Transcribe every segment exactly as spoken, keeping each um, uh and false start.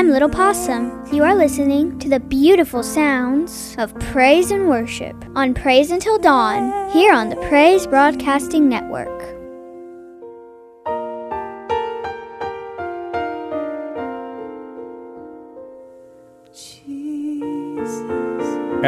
I'm Little Possum. You are listening to the beautiful sounds of praise and worship on Praise Until Dawn, here on the Praise Broadcasting Network.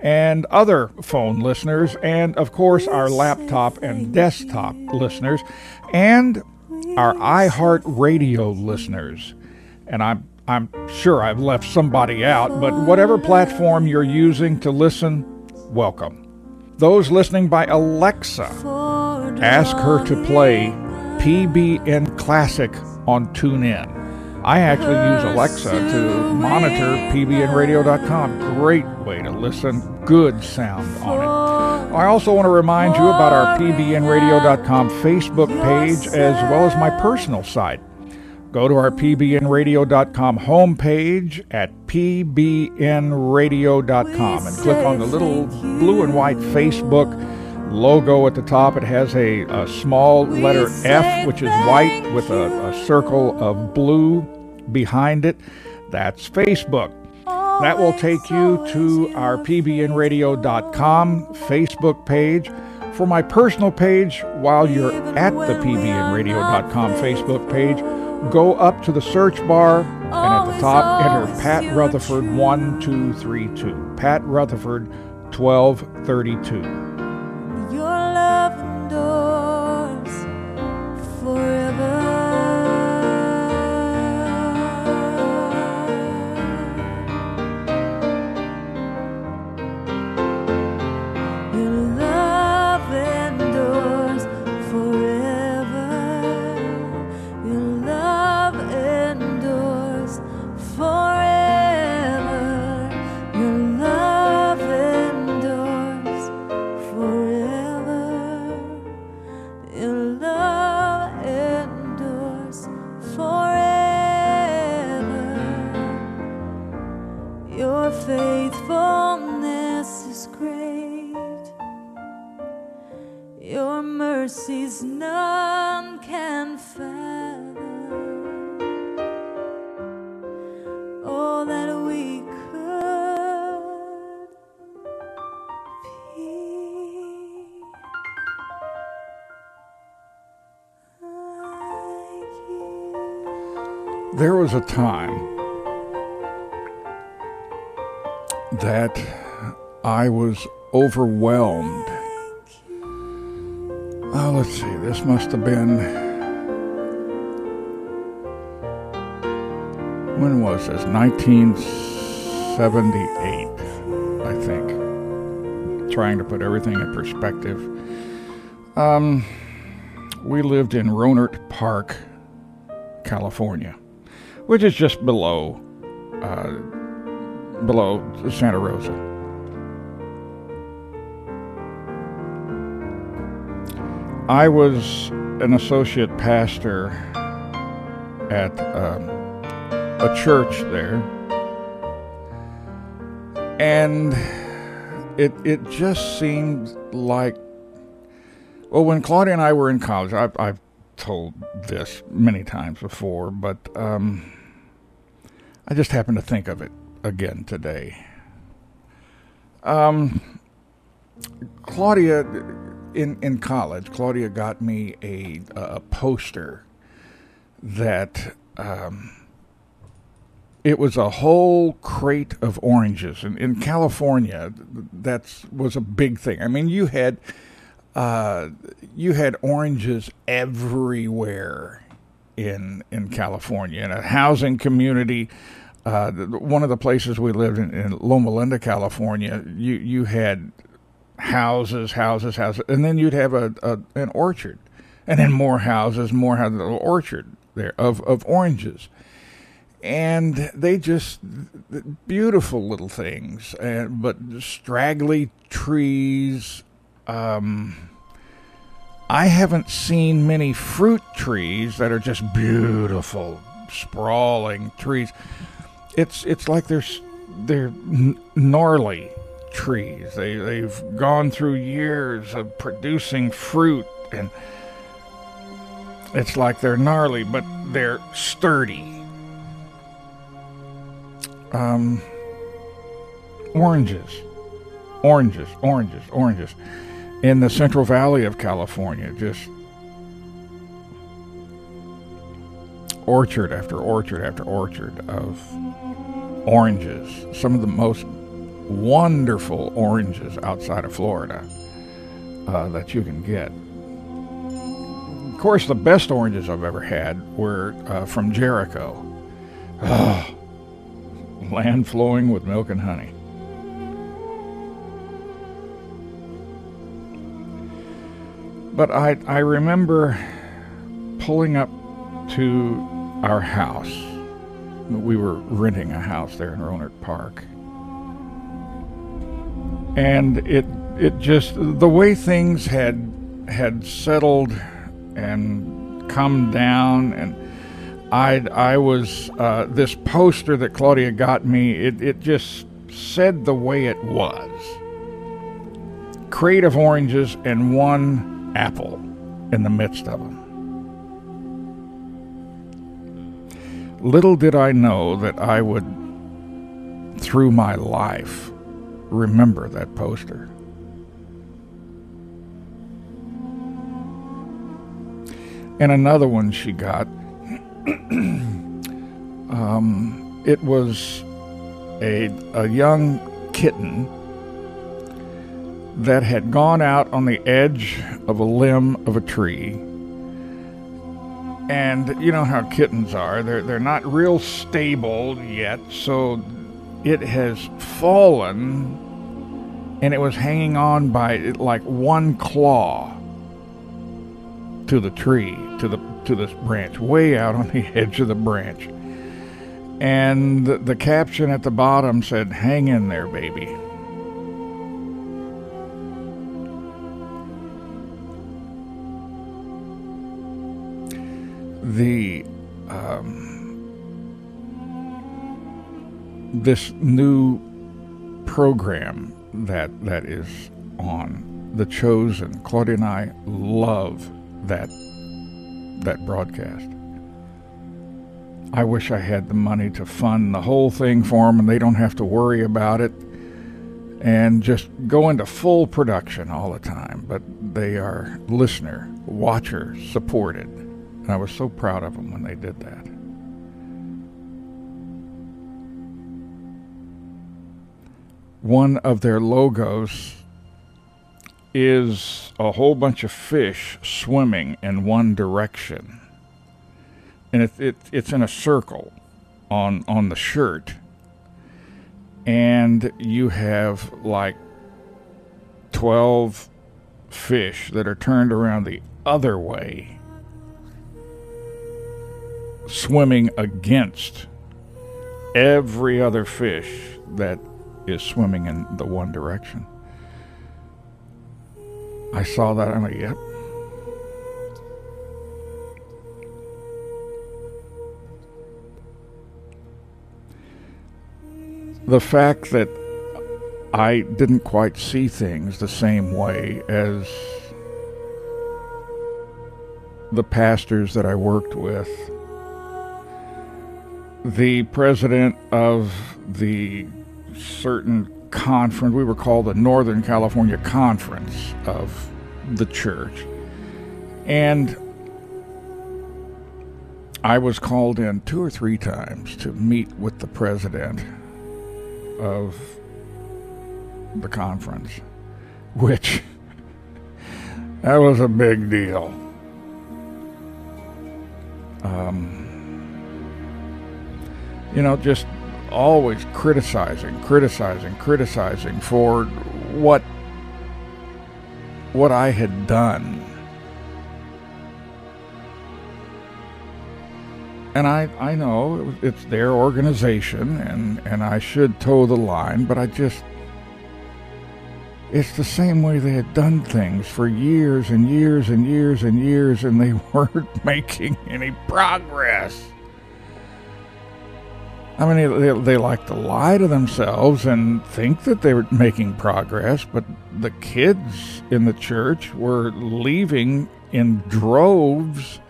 and other phone listeners, and of course our laptop and desktop listeners, and our iHeartRadio listeners. And I'm I'm sure I've left somebody out, but whatever platform you're using to listen, welcome. Those listening by Alexa, ask her to play P B N Classic on TuneIn. I actually use Alexa to monitor p b n radio dot com. Great way to listen. Good sound on it. I also want to remind you about our p b n radio dot com Facebook page as well as my personal site. Go to our p b n radio dot com homepage at p b n radio dot com and click on the little blue and white Facebook logo at the top. It has a, a small letter F, which is white, with a, a circle of blue behind it. That's Facebook. That will take you to our p b n radio dot com Facebook page. For my personal page, while you're at the p b n radio dot com Facebook page, go up to the search bar, and at the top, enter Pat Rutherford one two three two. Pat Rutherford twelve thirty-two. There was a time that I was overwhelmed. Oh, let's see, this must have been, when was this? nineteen seventy-eight, I think. I'm trying to put everything in perspective. Um, we lived in Rohnert Park, California, which is just below, uh, below Santa Rosa. I was an associate pastor at um, a church there, and it it just seemed like, well, when Claudia and I were in college, I, I've told this many times before, but um, I just happened to think of it again today. Um, Claudia, in, in college, Claudia got me a, a poster that, um, it was a whole crate of oranges. And in California, that was a big thing. I mean, you had uh, you had oranges everywhere in in California. In a housing community, uh, one of the places we lived in, in Loma Linda, California, you, you had houses, houses, houses, and then you'd have a, a an orchard, and then more houses, more houses, a little orchard there of, of oranges. And they just, beautiful little things, uh, but straggly trees. Um, I haven't seen many fruit trees that are just beautiful, sprawling trees. It's it's like they're they're gnarly trees. They they've gone through years of producing fruit, and it's like they're gnarly, but they're sturdy. Um, oranges, oranges, oranges, oranges in the Central Valley of California, just orchard after orchard after orchard of oranges, some of the most wonderful oranges outside of Florida uh, that you can get. Of course, the best oranges I've ever had were uh, from Jericho. Ugh. Land flowing with milk and honey. But I, I remember pulling up to our house. We were renting a house there in Rohnert Park. And it it just, the way things had had settled and come down, and I I was, uh, this poster that Claudia got me, it, it just said the way it was. Crate of oranges and one apple in the midst of them. Little did I know that I would, through my life, remember that poster. And another one she got, um, it was a, a young kitten that had gone out on the edge of a limb of a tree. And you know how kittens are. They're, they're not real stable yet, so it has fallen, and it was hanging on by like one claw to the tree, to the to this branch, way out on the edge of the branch. And the, the caption at the bottom said, "Hang in there, baby." The, um, this new program that that is on, The Chosen, Claudia and I love that that broadcast. I wish I had the money to fund the whole thing for them, and they don't have to worry about it and just go into full production all the time. But they are listener, watcher supported, and I was so proud of them when they did that. One of their logos is a whole bunch of fish swimming in one direction, and it, it, it's in a circle on on the shirt, and you have like twelve fish that are turned around the other way, swimming against every other fish that is swimming in the one direction. I saw that, I'm like, yep. The fact that I didn't quite see things the same way as the pastors that I worked with, the president of the certain conference, we were called the Northern California Conference of the church, and I was called in two or three times to meet with the president of the conference, which That was a big deal. Um, you know, just always criticizing, criticizing, criticizing for what what I had done. And I, I know it's their organization, and, and I should toe the line, but I just... It's the same way they had done things for years and years and years and years, and they weren't making any progress. I mean, they, they like to lie to themselves and think that they were making progress, but the kids in the church were leaving in droves,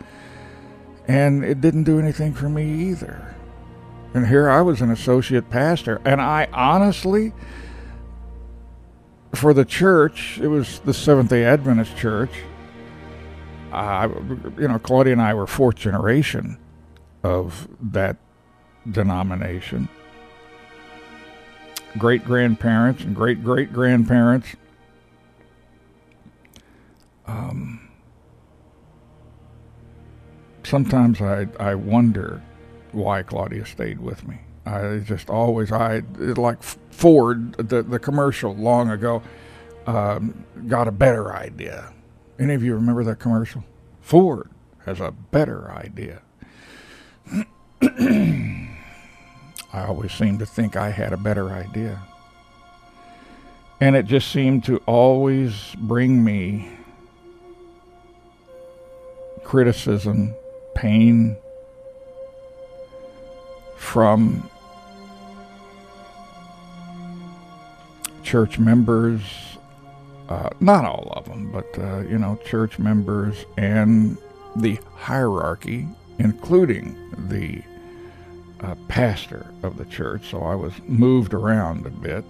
and it didn't do anything for me either. And here I was an associate pastor, and I honestly, for the church, it was the Seventh-day Adventist church, uh, you know, Claudia and I were fourth generation of that denomination. Great-grandparents and great-great-grandparents. Um... Sometimes I I wonder why Claudia stayed with me. I just always, I like Ford, the, the commercial long ago, um, got a better idea. Any of you remember that commercial? Ford has a better idea. I always seemed to think I had a better idea. And it just seemed to always bring me criticism, pain from church members, uh, not all of them, but, uh, you know, church members and the hierarchy, including the uh, pastor of the church. So I was moved around a bit.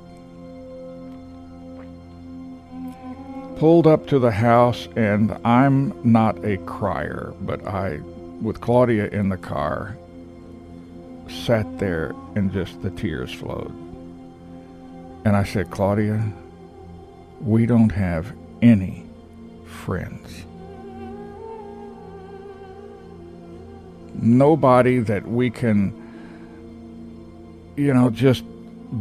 Pulled up to the house, and I'm not a crier, but I, with Claudia in the car, sat there and just the tears flowed. And I said, Claudia, we don't have any friends. Nobody that we can, you know, just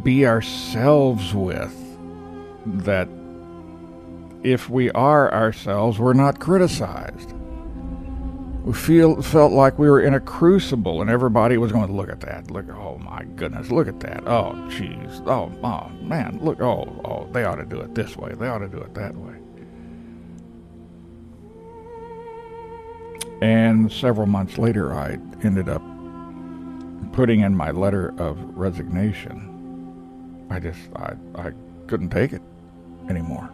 be ourselves with, that if we are ourselves, we're not criticized. We feel felt like we were in a crucible, and everybody was going, look at that, look, oh my goodness, look at that, oh jeez, oh, oh man, look, oh, oh, they ought to do it this way, they ought to do it that way. And several months later, I ended up putting in my letter of resignation. I just, I, I couldn't take it anymore.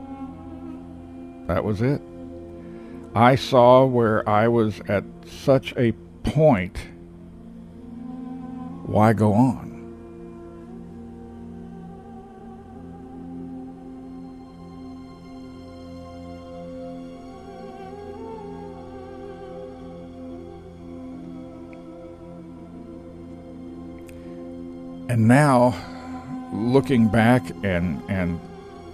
That was it. I saw where I was at such a point, why go on? And now, looking back and, and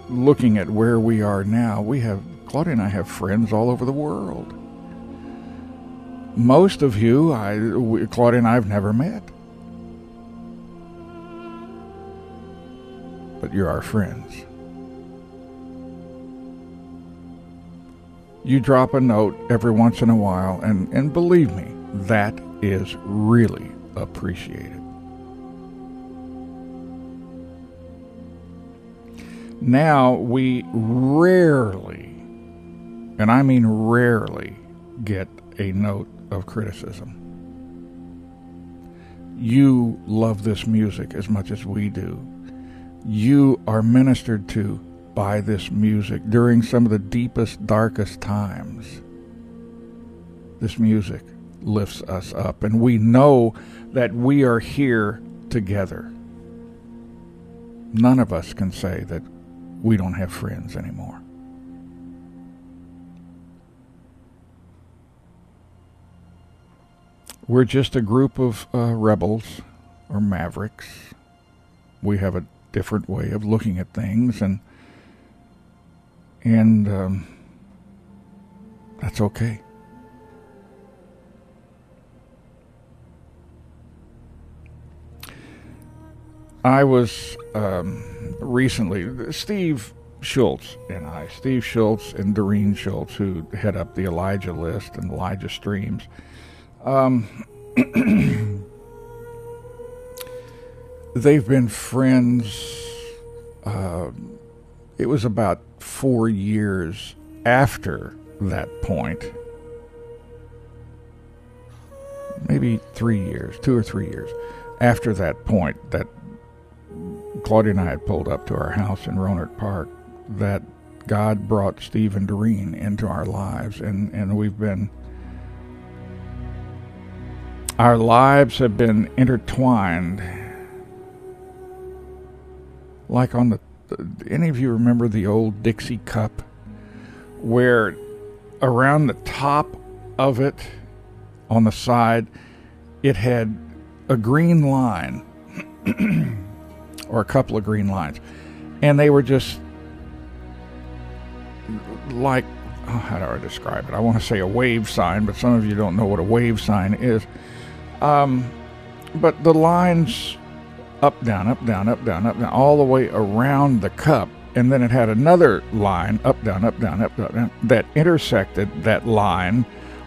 looking at where we are now, we have Claudia and I have friends all over the world. Most of you, I, we, Claudia and I have never met. But you're our friends. You drop a note every once in a while, and, and believe me, that is really appreciated. Now, we rarely, and I mean rarely, get a note of criticism. You love this music as much as we do. You are ministered to by this music during some of the deepest, darkest times. This music lifts us up, and we know that we are here together. None of us can say that we don't have friends anymore. We're just a group of uh, rebels or mavericks. We have a different way of looking at things, and and um, That's okay. I was um, recently, Steve Schultz and I, Steve Schultz and Doreen Schultz, who head up the Elijah List and Elijah Streams, um, they've been friends. Uh, it was about four years after that point, maybe three years, two or three years after that point, that Claudia and I had pulled up to our house in Rohnert Park, that God brought Steve and Doreen into our lives, and, and we've been, our lives have been intertwined. Like on the, any of you remember the old Dixie Cup, where around the top of it, on the side, it had a green line, or a couple of green lines, and they were just like, oh, how do I describe it? I want to say a wave sign, but some of you don't know what a wave sign is. Um, but the lines up, down, up, down, up, down, up, down, all the way around the cup, and then it had another line, up, down, up, down, up, down, that intersected that line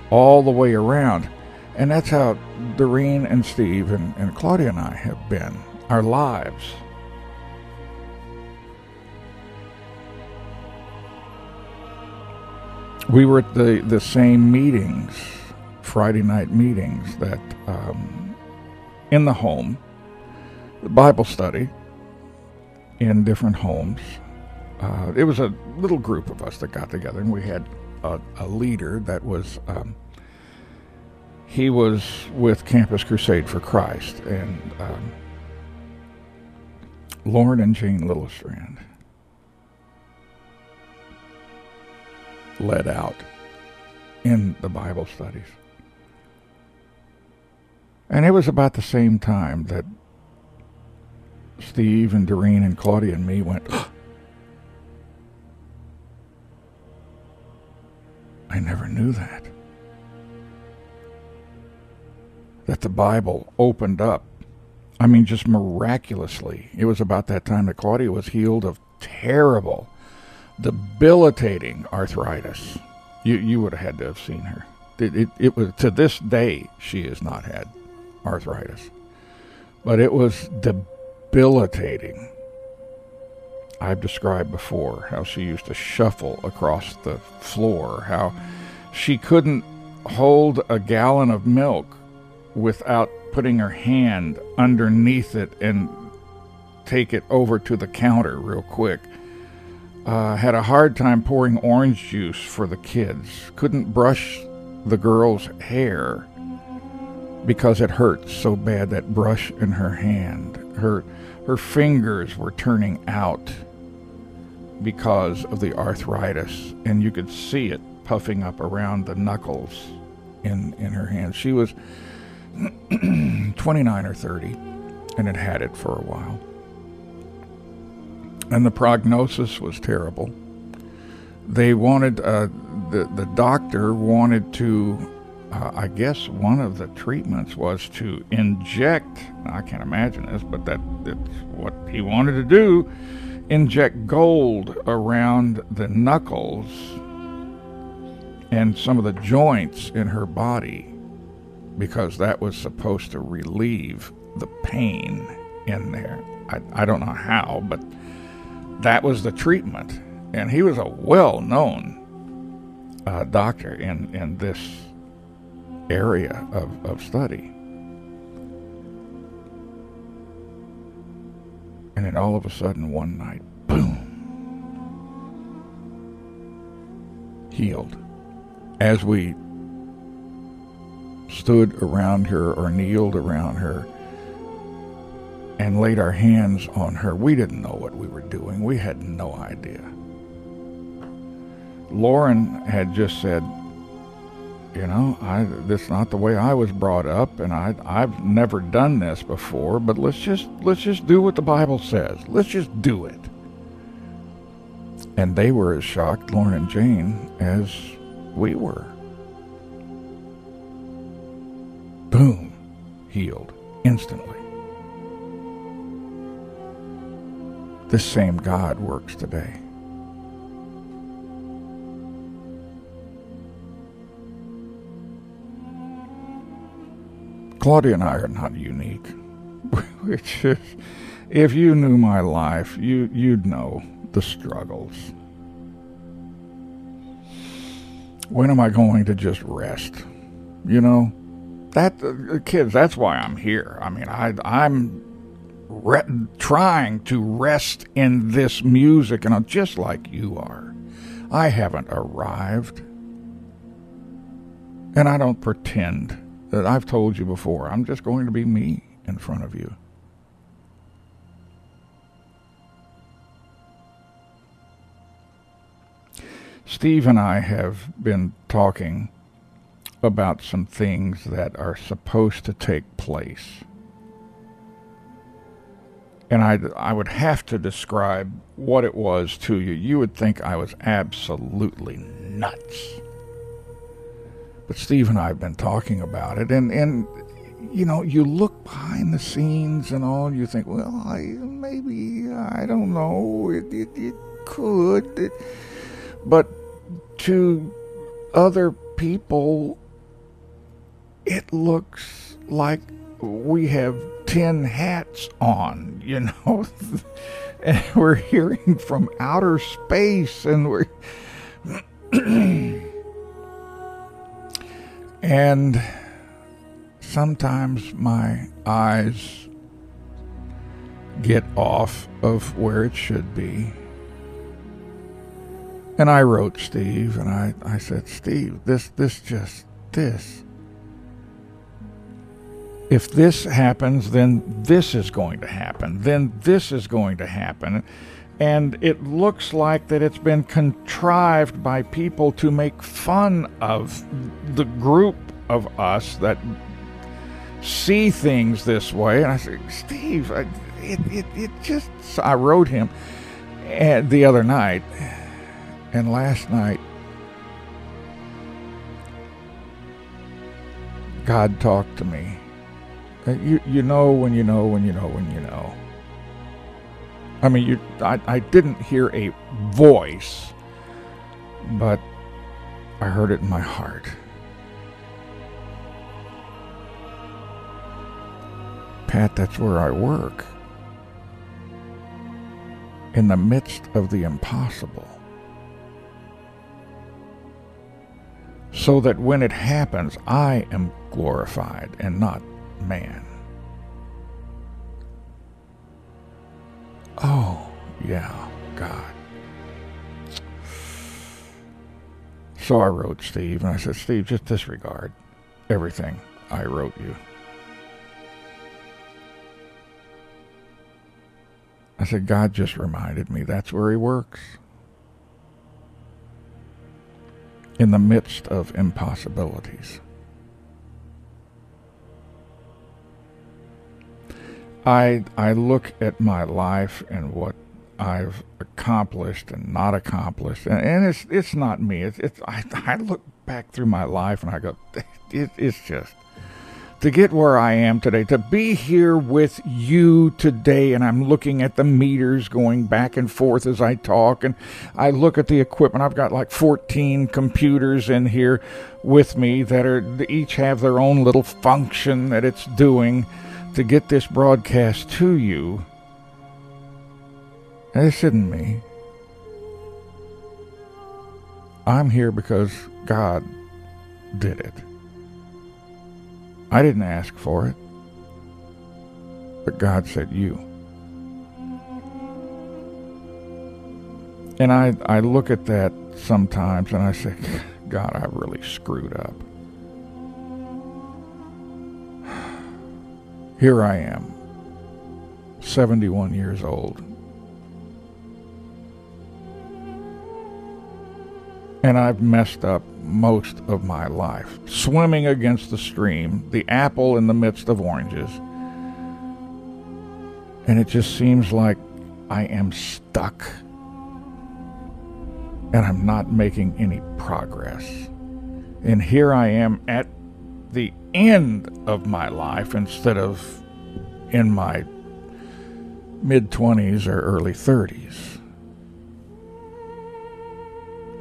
all the way around. And that's how Doreen and Steve and, and Claudia and I have been, our lives. We were at the, the same meetings, Friday night meetings, that um, in the home, the Bible study in different homes. Uh, it was a little group of us that got together, and we had a, a leader that was, um, he was with Campus Crusade for Christ, and um, Lauren and Jane Lillestrand led out in the Bible studies. And it was about the same time that Steve and Doreen and Claudia and me went, oh, I never knew that. That the Bible opened up. I mean, just miraculously. It was about that time that Claudia was healed of terrible, debilitating arthritis. You you would have had to have seen her. It, it, it was, to this day, she has not had arthritis. But it was debilitating. I've described before how she used to shuffle across the floor, how she couldn't hold a gallon of milk without putting her hand underneath it and take it over to the counter real quick. Uh, had a hard time pouring orange juice for the kids. Couldn't brush the girl's hair because it hurt so bad, that brush in her hand. Her, her fingers were turning out because of the arthritis, and you could see it puffing up around the knuckles in, in her hand. She was twenty-nine or thirty and had had it for a while. And the prognosis was terrible. They wanted, uh, the, the doctor wanted to, uh, I guess one of the treatments was to inject, I can't imagine this, but that, that's what he wanted to do, inject gold around the knuckles and some of the joints in her body, because that was supposed to relieve the pain in there. I, I don't know how, but that was the treatment, and he was a well-known uh, doctor in, in this area of, of study. And then all of a sudden, one night, boom, healed. As we stood around her or kneeled around her, and laid our hands on her. We didn't know what we were doing. We had no idea. Lauren had just said, you know, I, this is not the way I was brought up, and I, I've never done this before, but let's just, let's just do what the Bible says. Let's just do it. And they were as shocked, Lauren and Jane, as we were. Boom. Healed instantly. This same God works today. Claudia and I are not unique. Which is, if you knew my life, you, you'd know the struggles. When am I going to just rest? You know, that uh, kids, that's why I'm here. I mean, I, I'm re- trying to rest in this music, and I'm just like you are. I haven't arrived, and I don't pretend. That I've told you before, I'm just going to be me in front of you. Steve and I have been talking about some things that are supposed to take place. And I, I would have to describe what it was to you. You would think I was absolutely nuts. But Steve and I have been talking about it, and, and you know, you look behind the scenes and all, and you think, well, I, maybe, I don't know, it, it, it could. It. But to other people, it looks like we have tin hats on, you know, and we're hearing from outer space, and we're... And sometimes my eyes get off of where it should be. And I wrote Steve, and I, I said, Steve, this, this just, this. If this happens, then this is going to happen. Then this is going to happen. And it looks like that it's been contrived by people to make fun of the group of us that see things this way. And I said, Steve, I, it, it, it just... So I wrote him and the other night. And last night, God talked to me. You, you know when you know when you know when you know. I mean, you, I, I didn't hear a voice, but I heard it in my heart. Pat, that's where I work. In the midst of the impossible. So that when it happens, I am glorified and not man. Oh, yeah, God. So I wrote Steve, and I said, Steve, just disregard everything I wrote you. I said, God just reminded me that's where he works. In the midst of impossibilities. I I look at my life and what I've accomplished and not accomplished, and, and it's it's not me. It's it's I, I look back through my life and I go, it, it's just to get where I am today, to be here with you today, and I'm looking at the meters going back and forth as I talk, and I look at the equipment. I've got like fourteen computers in here with me that are each have their own little function that it's doing. To get this broadcast to you. And this isn't me. I'm here because God did it. I didn't ask for it, but God said you. And I, I look at that sometimes and I say, God, I really screwed up. Here I am, seventy-one years old, and I've messed up most of my life, swimming against the stream, the apple in the midst of oranges, and it just seems like I am stuck, and I'm not making any progress. And here I am at the end of my life instead of in my mid-twenties or early thirties.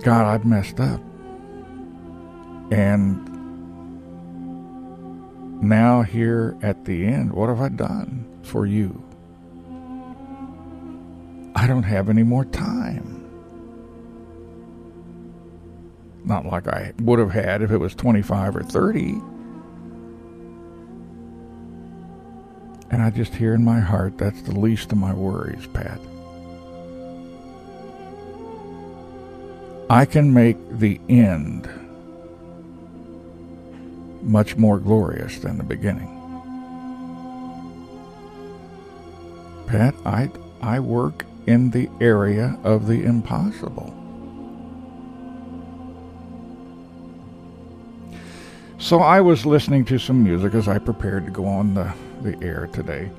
God, I've messed up. And now here at the end, what have I done for you? I don't have any more time. Not like I would have had if it was twenty-five or thirty. And I just hear in my heart, that's the least of my worries, Pat. I can make the end much more glorious than the beginning. Pat, I, I work in the area of the impossible. So I was listening to some music as I prepared to go on the, the air today.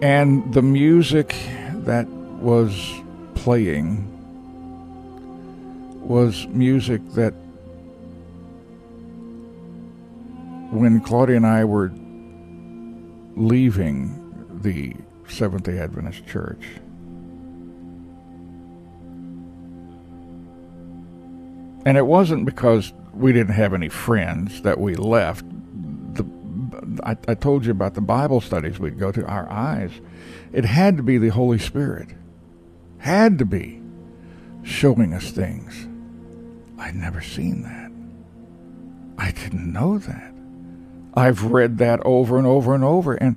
And the music that was playing was music that when Claudia and I were leaving the Seventh-day Adventist Church, and it wasn't because we didn't have any friends that we left. The, I, I told you about the Bible studies we'd go to, our eyes. It had to be the Holy Spirit. Had to be showing us things. I'd never seen that. I didn't know that. I've read that over and over and over, and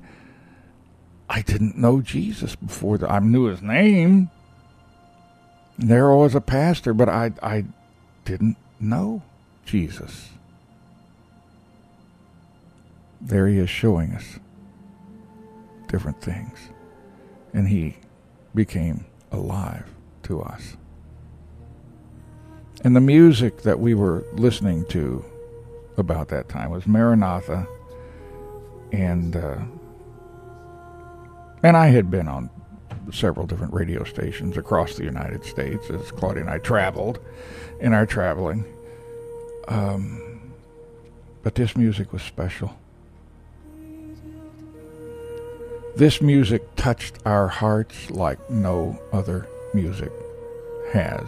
I didn't know Jesus before. The, I knew his name. There was a pastor, but I... I didn't know Jesus. There he is showing us different things. And he became alive to us. And the music that we were listening to about that time was Maranatha. And, uh, and I had been on several different radio stations across the United States as Claudia and I traveled in our traveling. Um, but this music was special. This music touched our hearts like no other music has.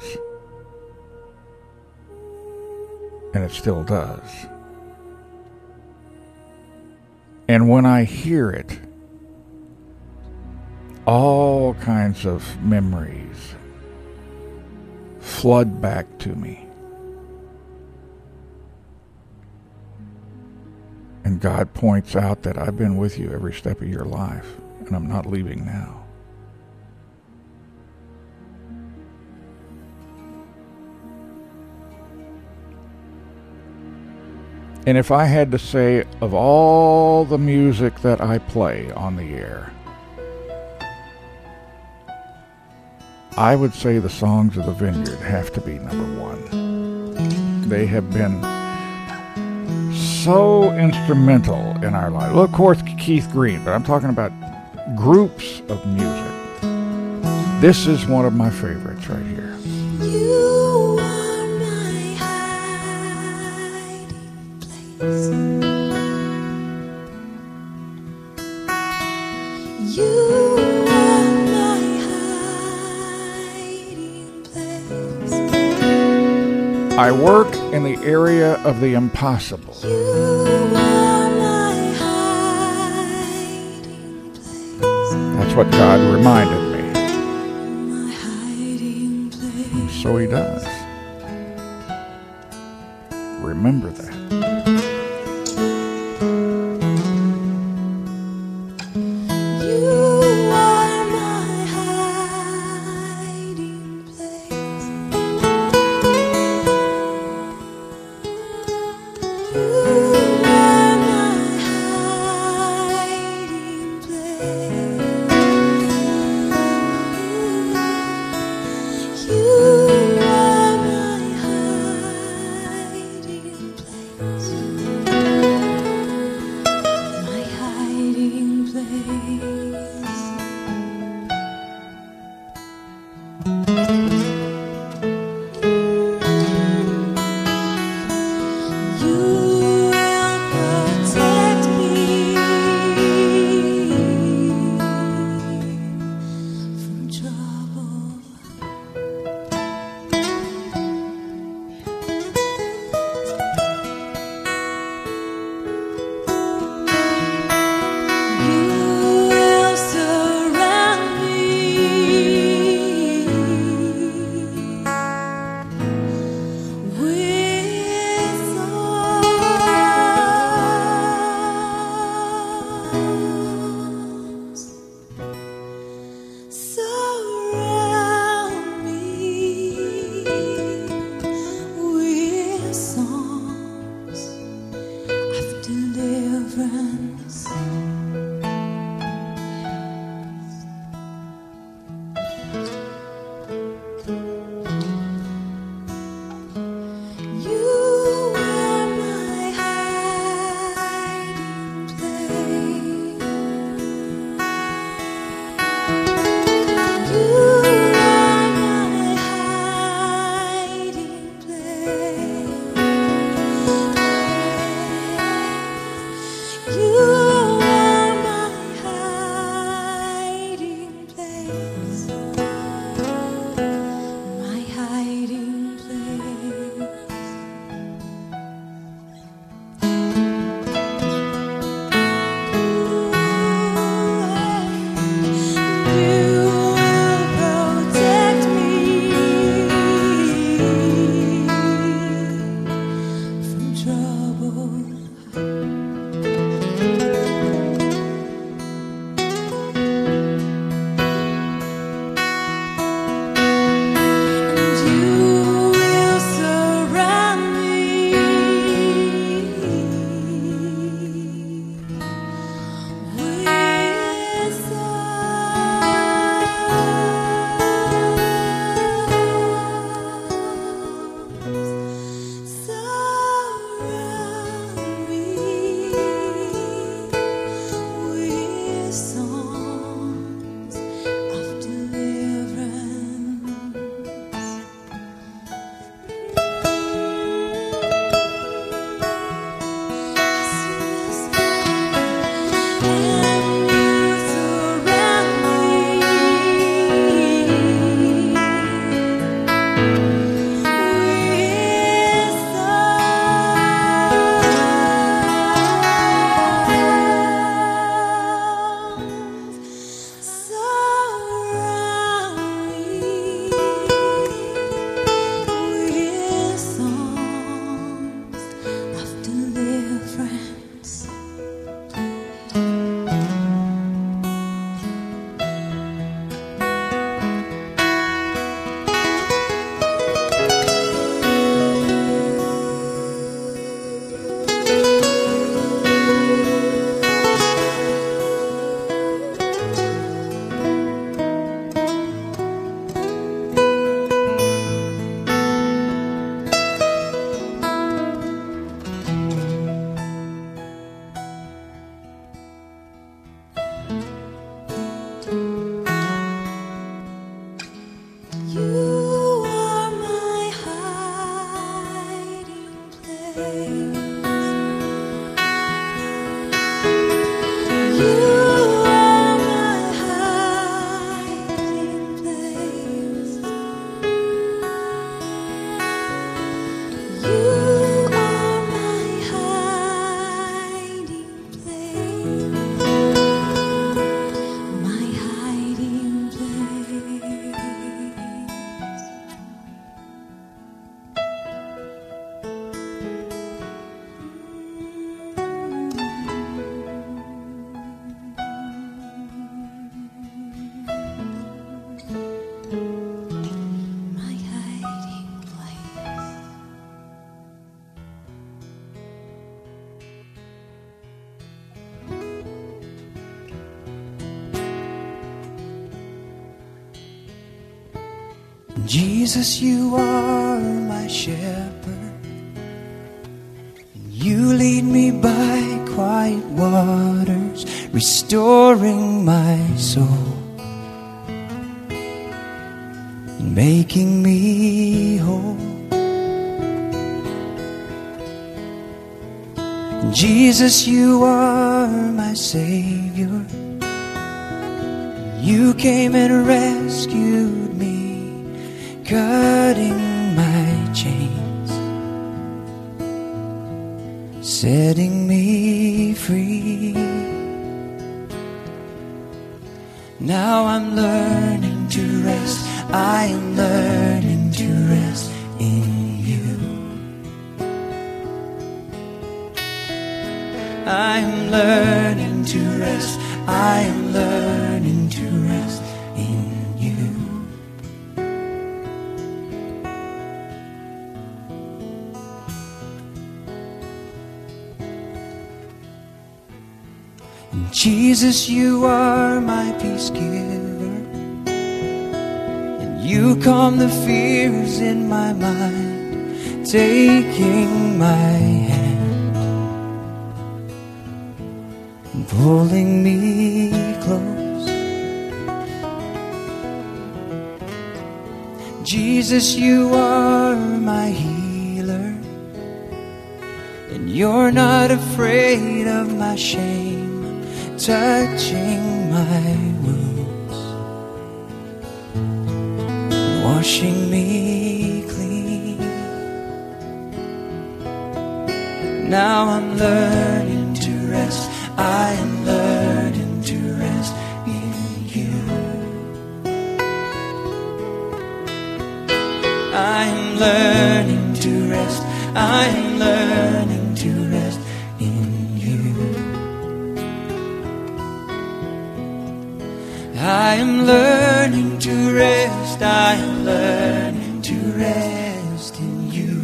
And it still does. And when I hear it, all kinds of memories flood back to me. And God points out that I've been with you every step of your life, and I'm not leaving now. And if I had to say, of all the music that I play on the air, I would say the songs of the Vineyard have to be number one. They have been so instrumental in our life. Well, of course, Keith Green, but I'm talking about groups of music. This is one of my favorites right here. You are my hiding place. You I work in the area of the impossible. You are my hiding place. That's what God reminded me. My hiding place. And so he does. Remember that. Jesus, you are my shepherd, and you lead me by quiet waters, restoring my soul, and making me whole. And Jesus, you are my Savior, and you came and rescued me, cutting my chains, setting me free. Now I'm learning to rest, I am learning to rest in you. I am learning to rest, I am learning to rest in you. Jesus, you are my peace giver, and you calm the fears in my mind, taking my hand and pulling me close. Jesus, you are my healer, and you're not afraid of my shame, touching my wounds, washing me clean. Now I'm learning to rest, I am learning to rest in you. I am learning to rest, I am learning to rest in you. I am learning to rest, I am learning to rest in you.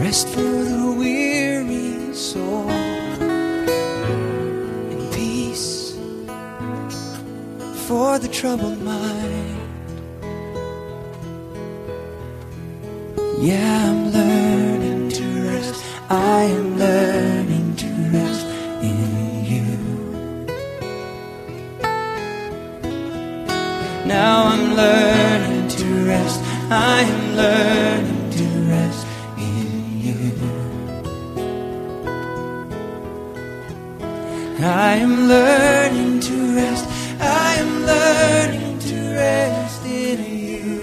Rest for the weary soul, and peace for the troubled mind. Yeah, I'm learning to rest, I am learning to rest in you. Now I'm learning to rest, I am learning. I am learning to rest, I am learning to rest in you.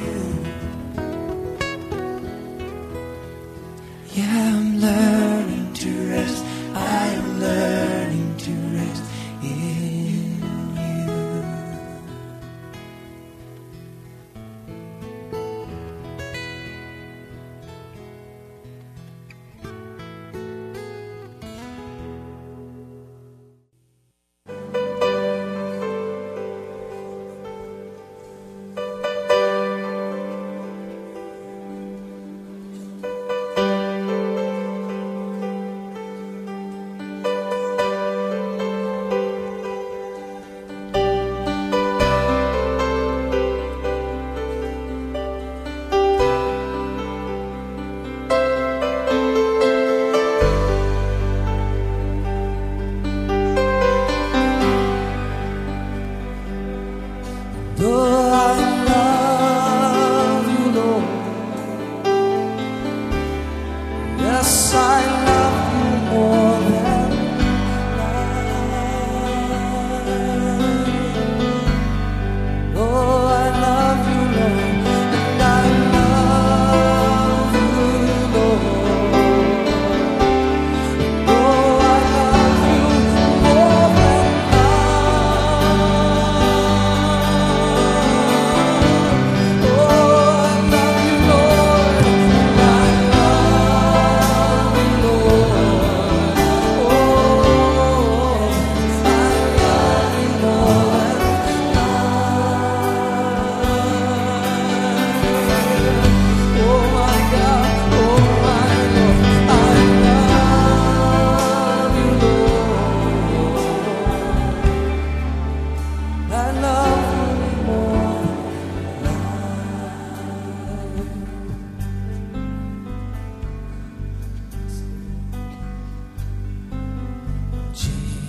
Yeah, I'm learning to rest, I am learning to rest in you. Chambers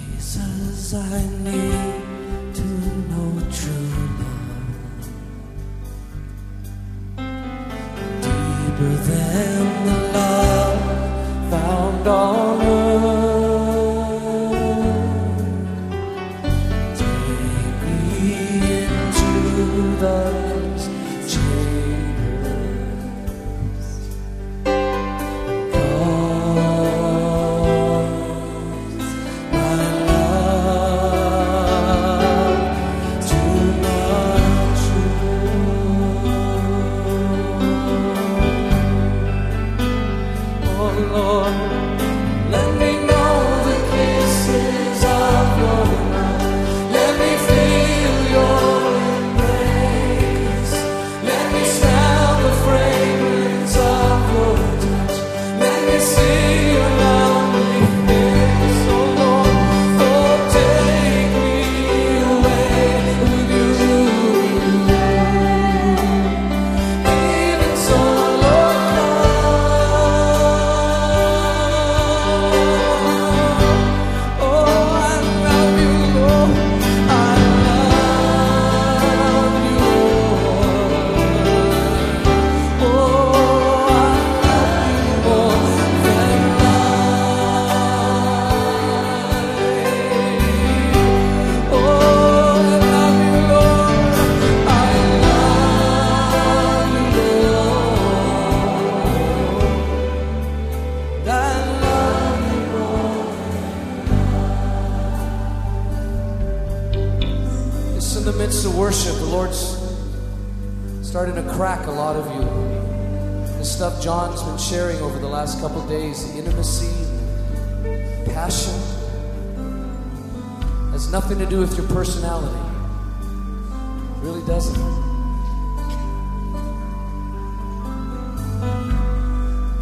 worship, the Lord's starting to crack a lot of you. The stuff John's been sharing over the last couple of days, the intimacy, passion, has nothing to do with your personality. It really doesn't.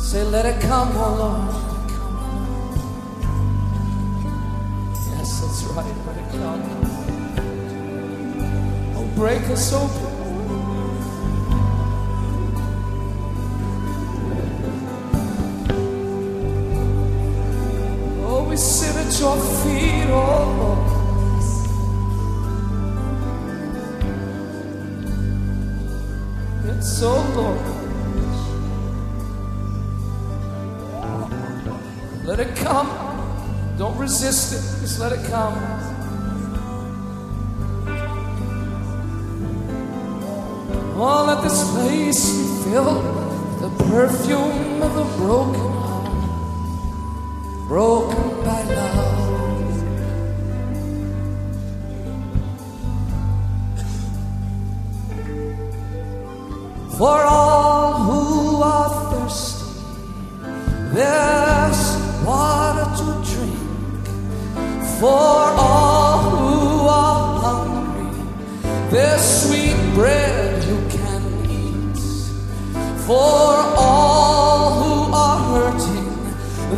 Say, let it come, oh Lord. Yes, that's right, let it come. Break us open. Oh, we sit at your feet, oh Lord. It's so, Lord. Let it come. Don't resist it. Just let it come. Oh, let this place be filled with the perfume of the broken heart, broken by love. For all who are thirsty, there's water to drink. For all who are hungry, there's sweet bread for all who are hurting,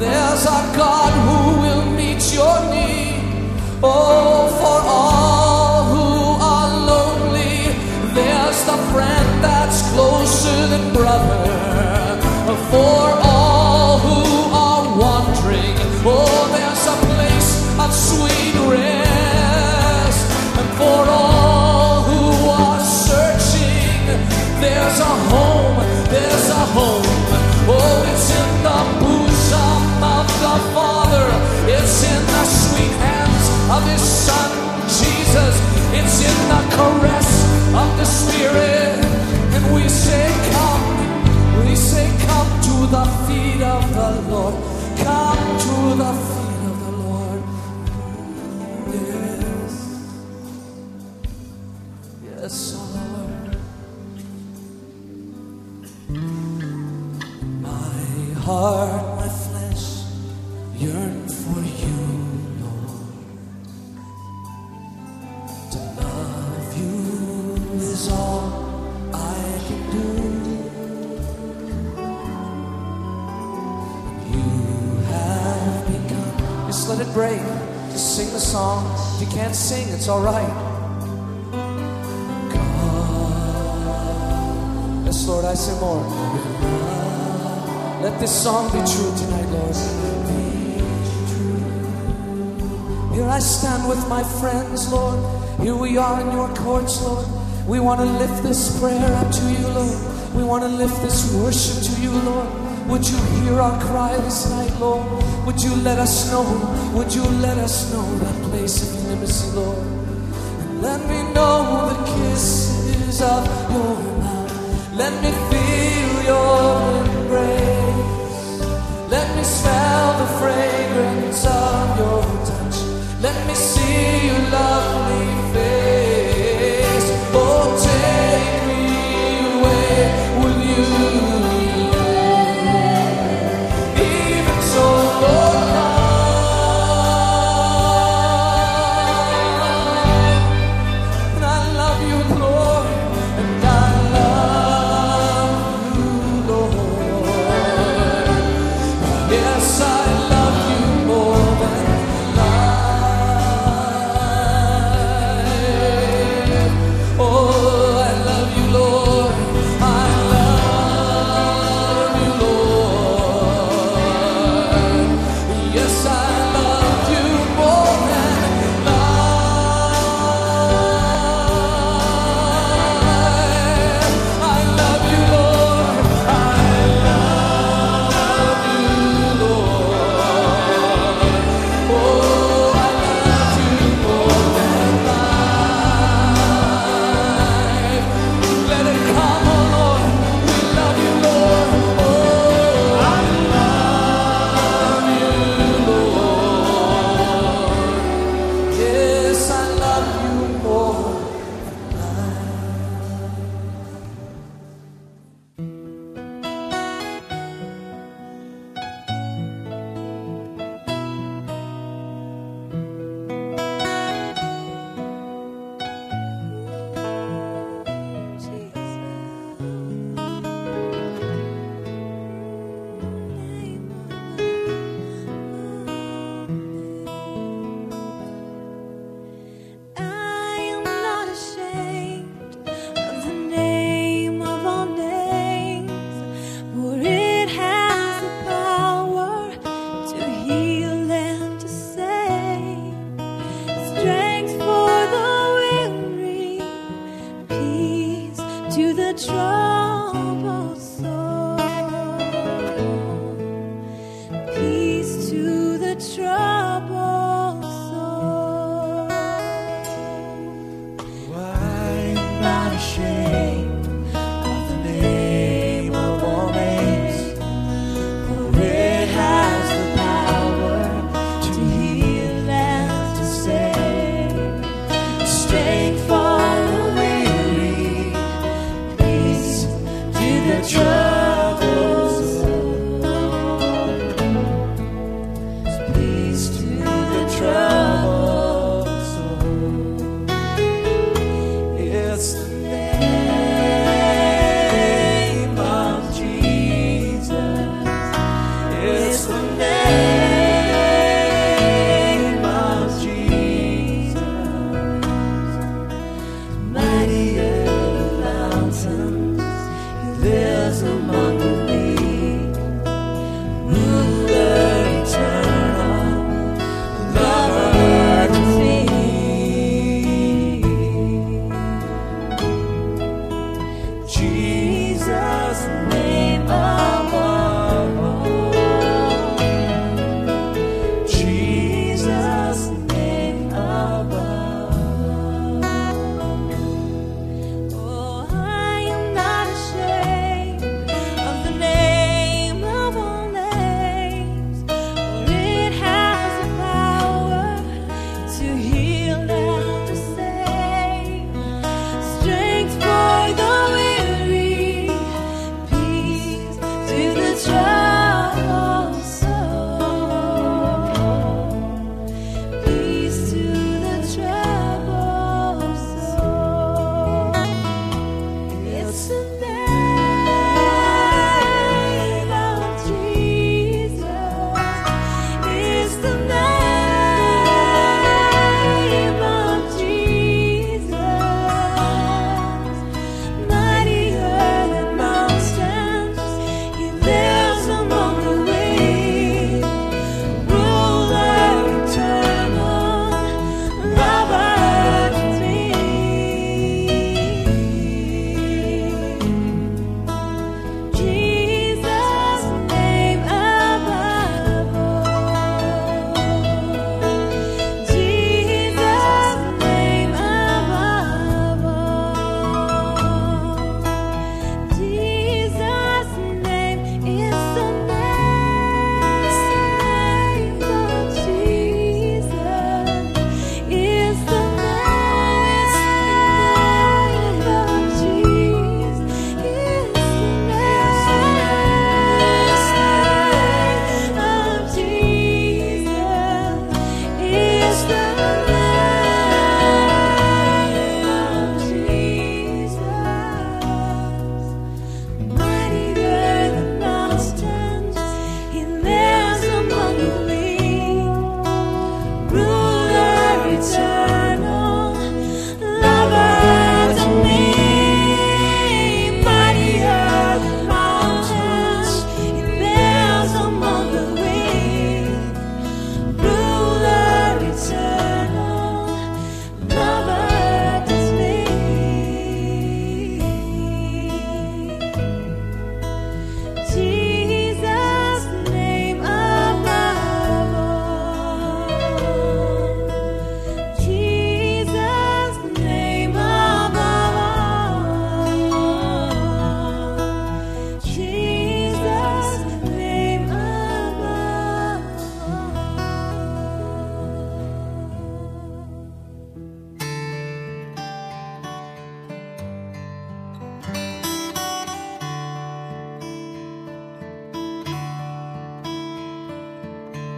there's a God who will meet your need. Oh, for all who are lonely, there's the friend that's closer than brother. For all who are wandering, oh, there's a place of sweet rest. And for all who are searching, there's a home. There's a home, oh, it's in the bosom of the Father. It's in the sweet hands of His Son, Jesus. It's in the caress of the Spirit. And we say, come, we say, come to the feet of the Lord. Come to the feet of the Lord. Yes, yes, oh Lord. My heart, my flesh yearn for you, Lord. To love you is all I can do. You have begun. Just let it break. Just sing the song. If you can't sing, it's all right. God. Yes, Lord, I say more. Let this song be true tonight, Lord. Here I stand with my friends, Lord. Here we are in your courts, Lord. We want to lift this prayer up to you, Lord. We want to lift this worship to you, Lord. Would you hear our cry this night, Lord? Would you let us know? Would you let us know that place of intimacy, Lord? And let me know the kisses of your mouth. Let me feel your embrace. Let me smell the fragrance of your touch. Let me see your lovely face. Oh, take me away with you. Even so, Lord, come. And I love you, Lord, and I love I love you more than life.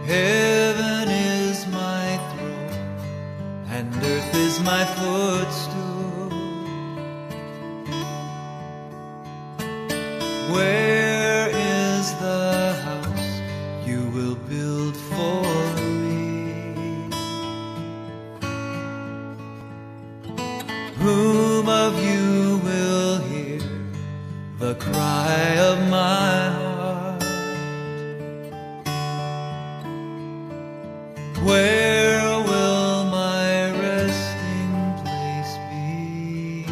Heaven is my throne, and earth is my footstool. Where is the house you will build for me? Whom of you will hear the cry of my heart? Where will my resting place be?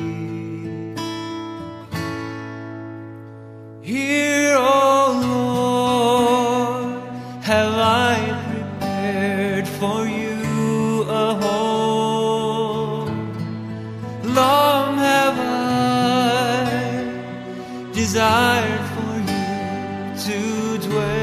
Here, O Lord, have I prepared for you a home. Long have I desired for you to dwell.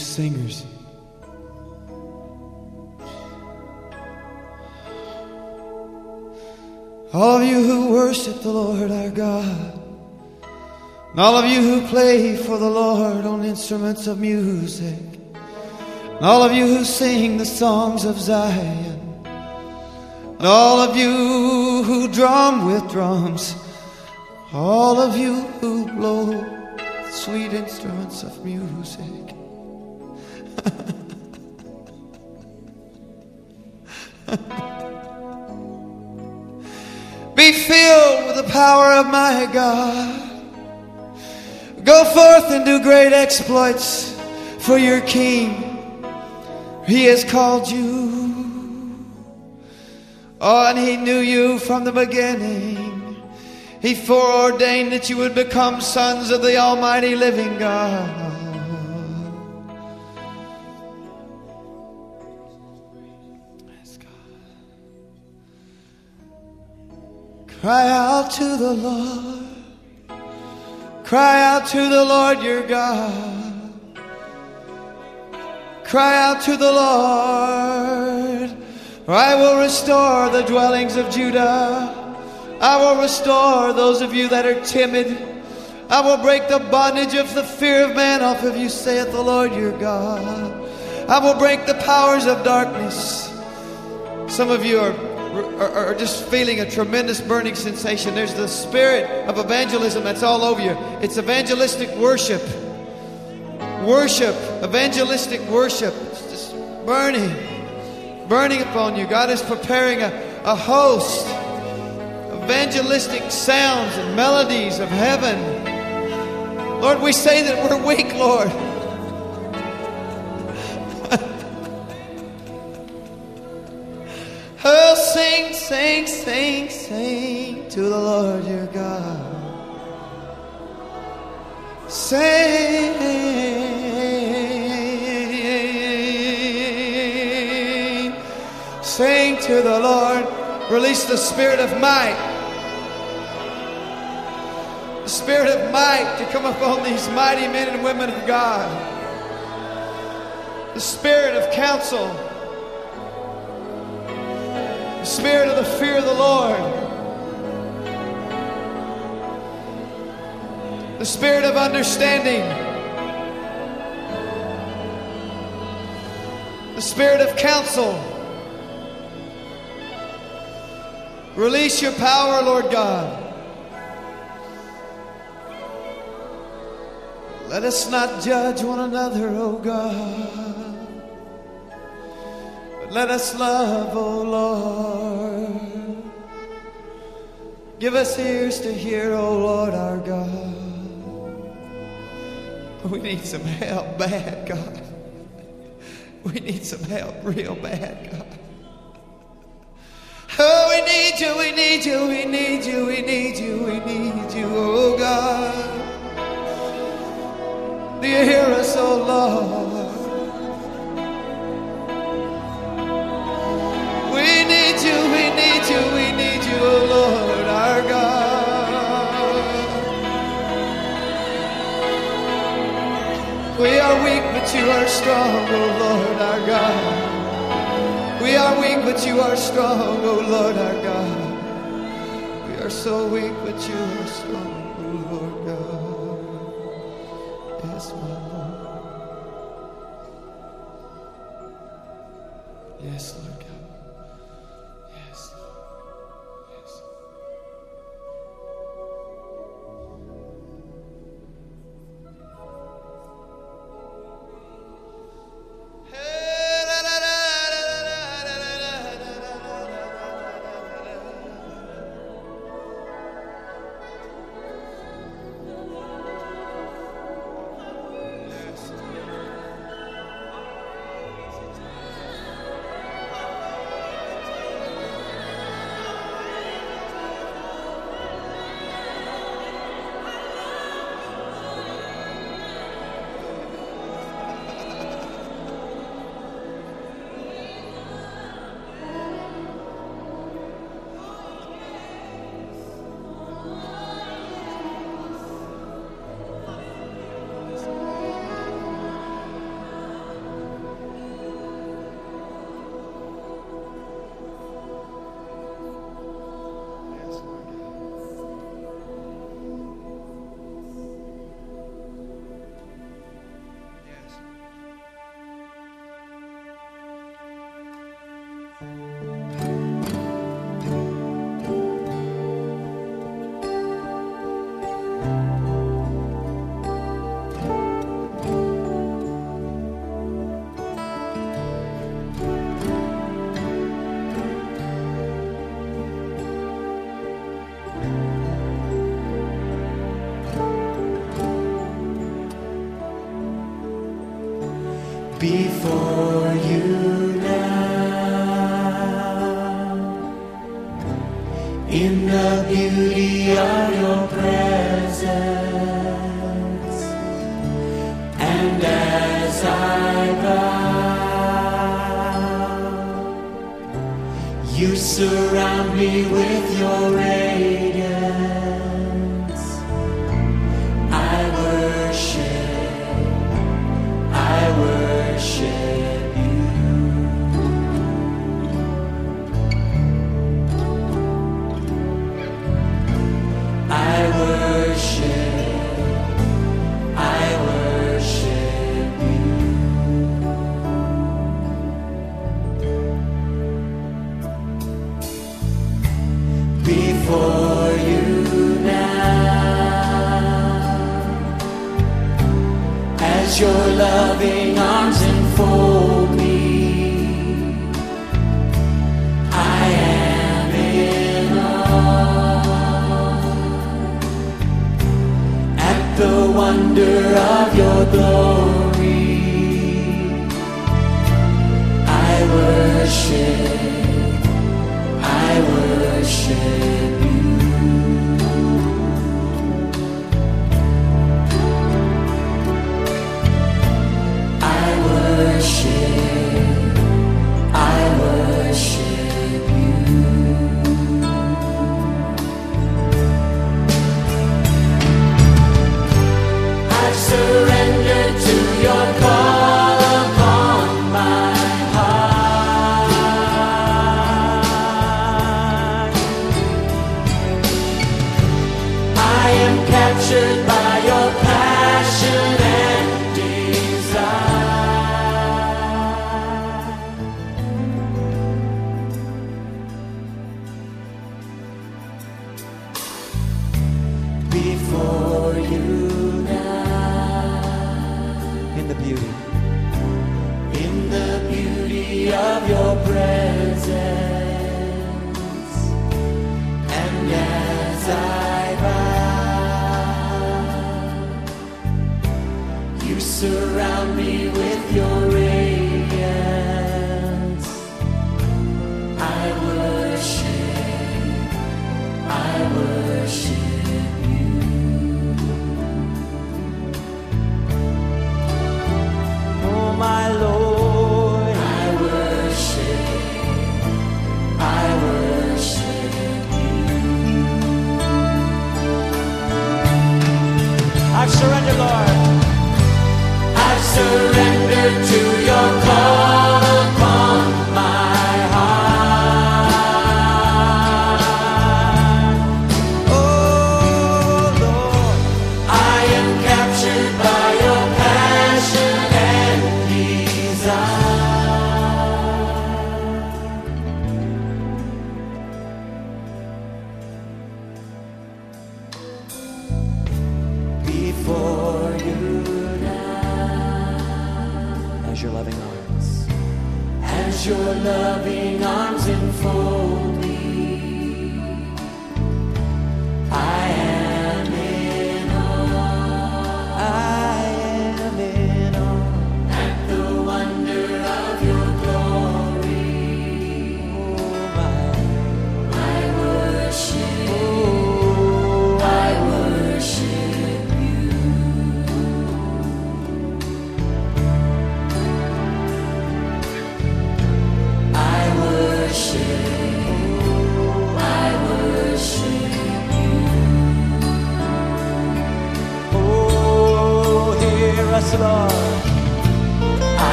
Singers, all of you who worship the Lord our God, and all of you who play for the Lord on instruments of music, and all of you who sing the songs of Zion, and all of you who drum with drums, all of you who blow sweet instruments of music. Be filled with the power of my God. Go forth and do great exploits for your King. He has called you. Oh, and He knew you from the beginning. He foreordained that you would become sons of the Almighty Living God. Cry out to the Lord. Cry out to the Lord your God. Cry out to the Lord. For I will restore the dwellings of Judah. I will restore those of you that are timid. I will break the bondage of the fear of man off of you, saith the Lord your God. I will break the powers of darkness. Some of you are Are just feeling a tremendous burning sensation. There's the spirit of evangelism that's all over you. It's evangelistic worship. Worship, evangelistic worship. It's just burning, burning upon you. God is preparing a, a host of evangelistic sounds and melodies of heaven. Lord, we say that we're weak, Lord. Oh, sing, sing, sing, sing to the Lord your God. Sing, sing to the Lord. Release the spirit of might. The spirit of might to come upon these mighty men and women of God. The spirit of counsel. The spirit of the fear of the Lord. The spirit of understanding. The spirit of counsel. Release your power, Lord God. Let us not judge one another, O God. Let us love, O Lord. Give us ears to hear, O Lord our God. We need some help bad, God. We need some help real bad, God. Oh, we need you, we need you, we need you, we need you, we need you, O God. Do you hear us, O Lord? We need you, we need you, we need you, O Lord, our God. We are weak, but you are strong, O Lord, our God. We are weak, but you are strong, O Lord, our God. We are so weak, but you are strong, O Lord, God. Yes, my Lord. Yes, Lord God. Before you now, in the beauty of your presence, and as I bow, You surround me with your radiance. I worship, I worship you. I worship, I worship. For you now, as your loving arms enfold me, I am in awe at the wonder of your glory. I worship, I worship.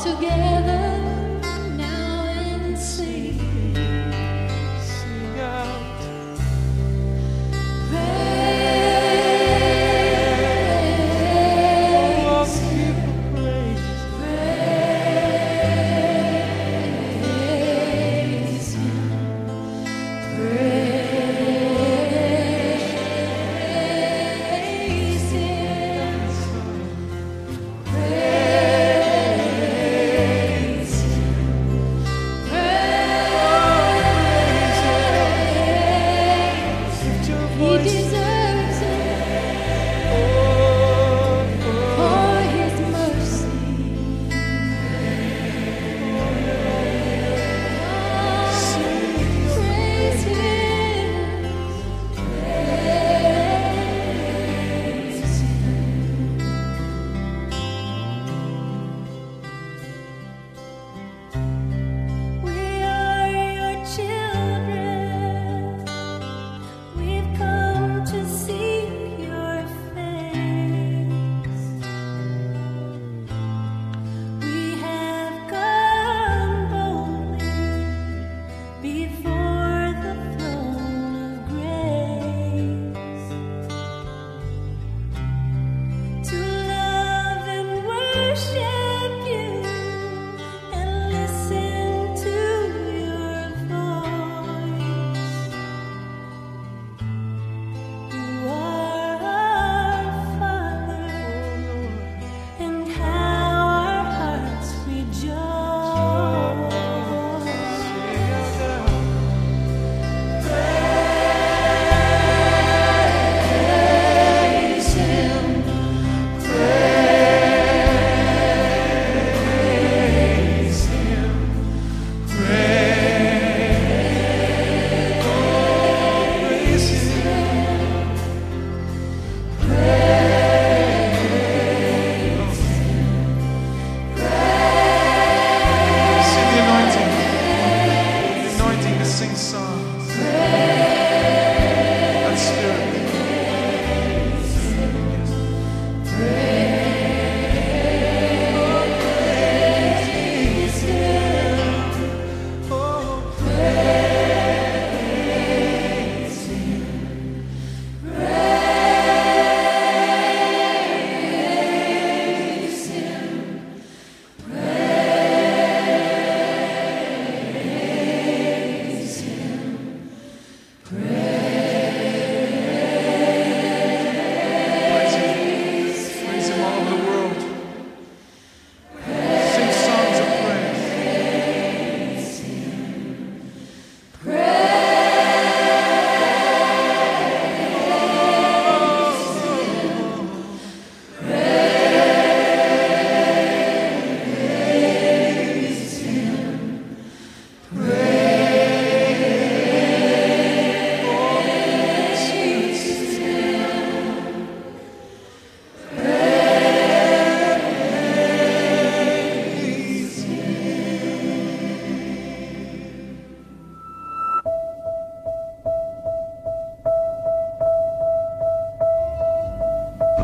together now and sing, sing out.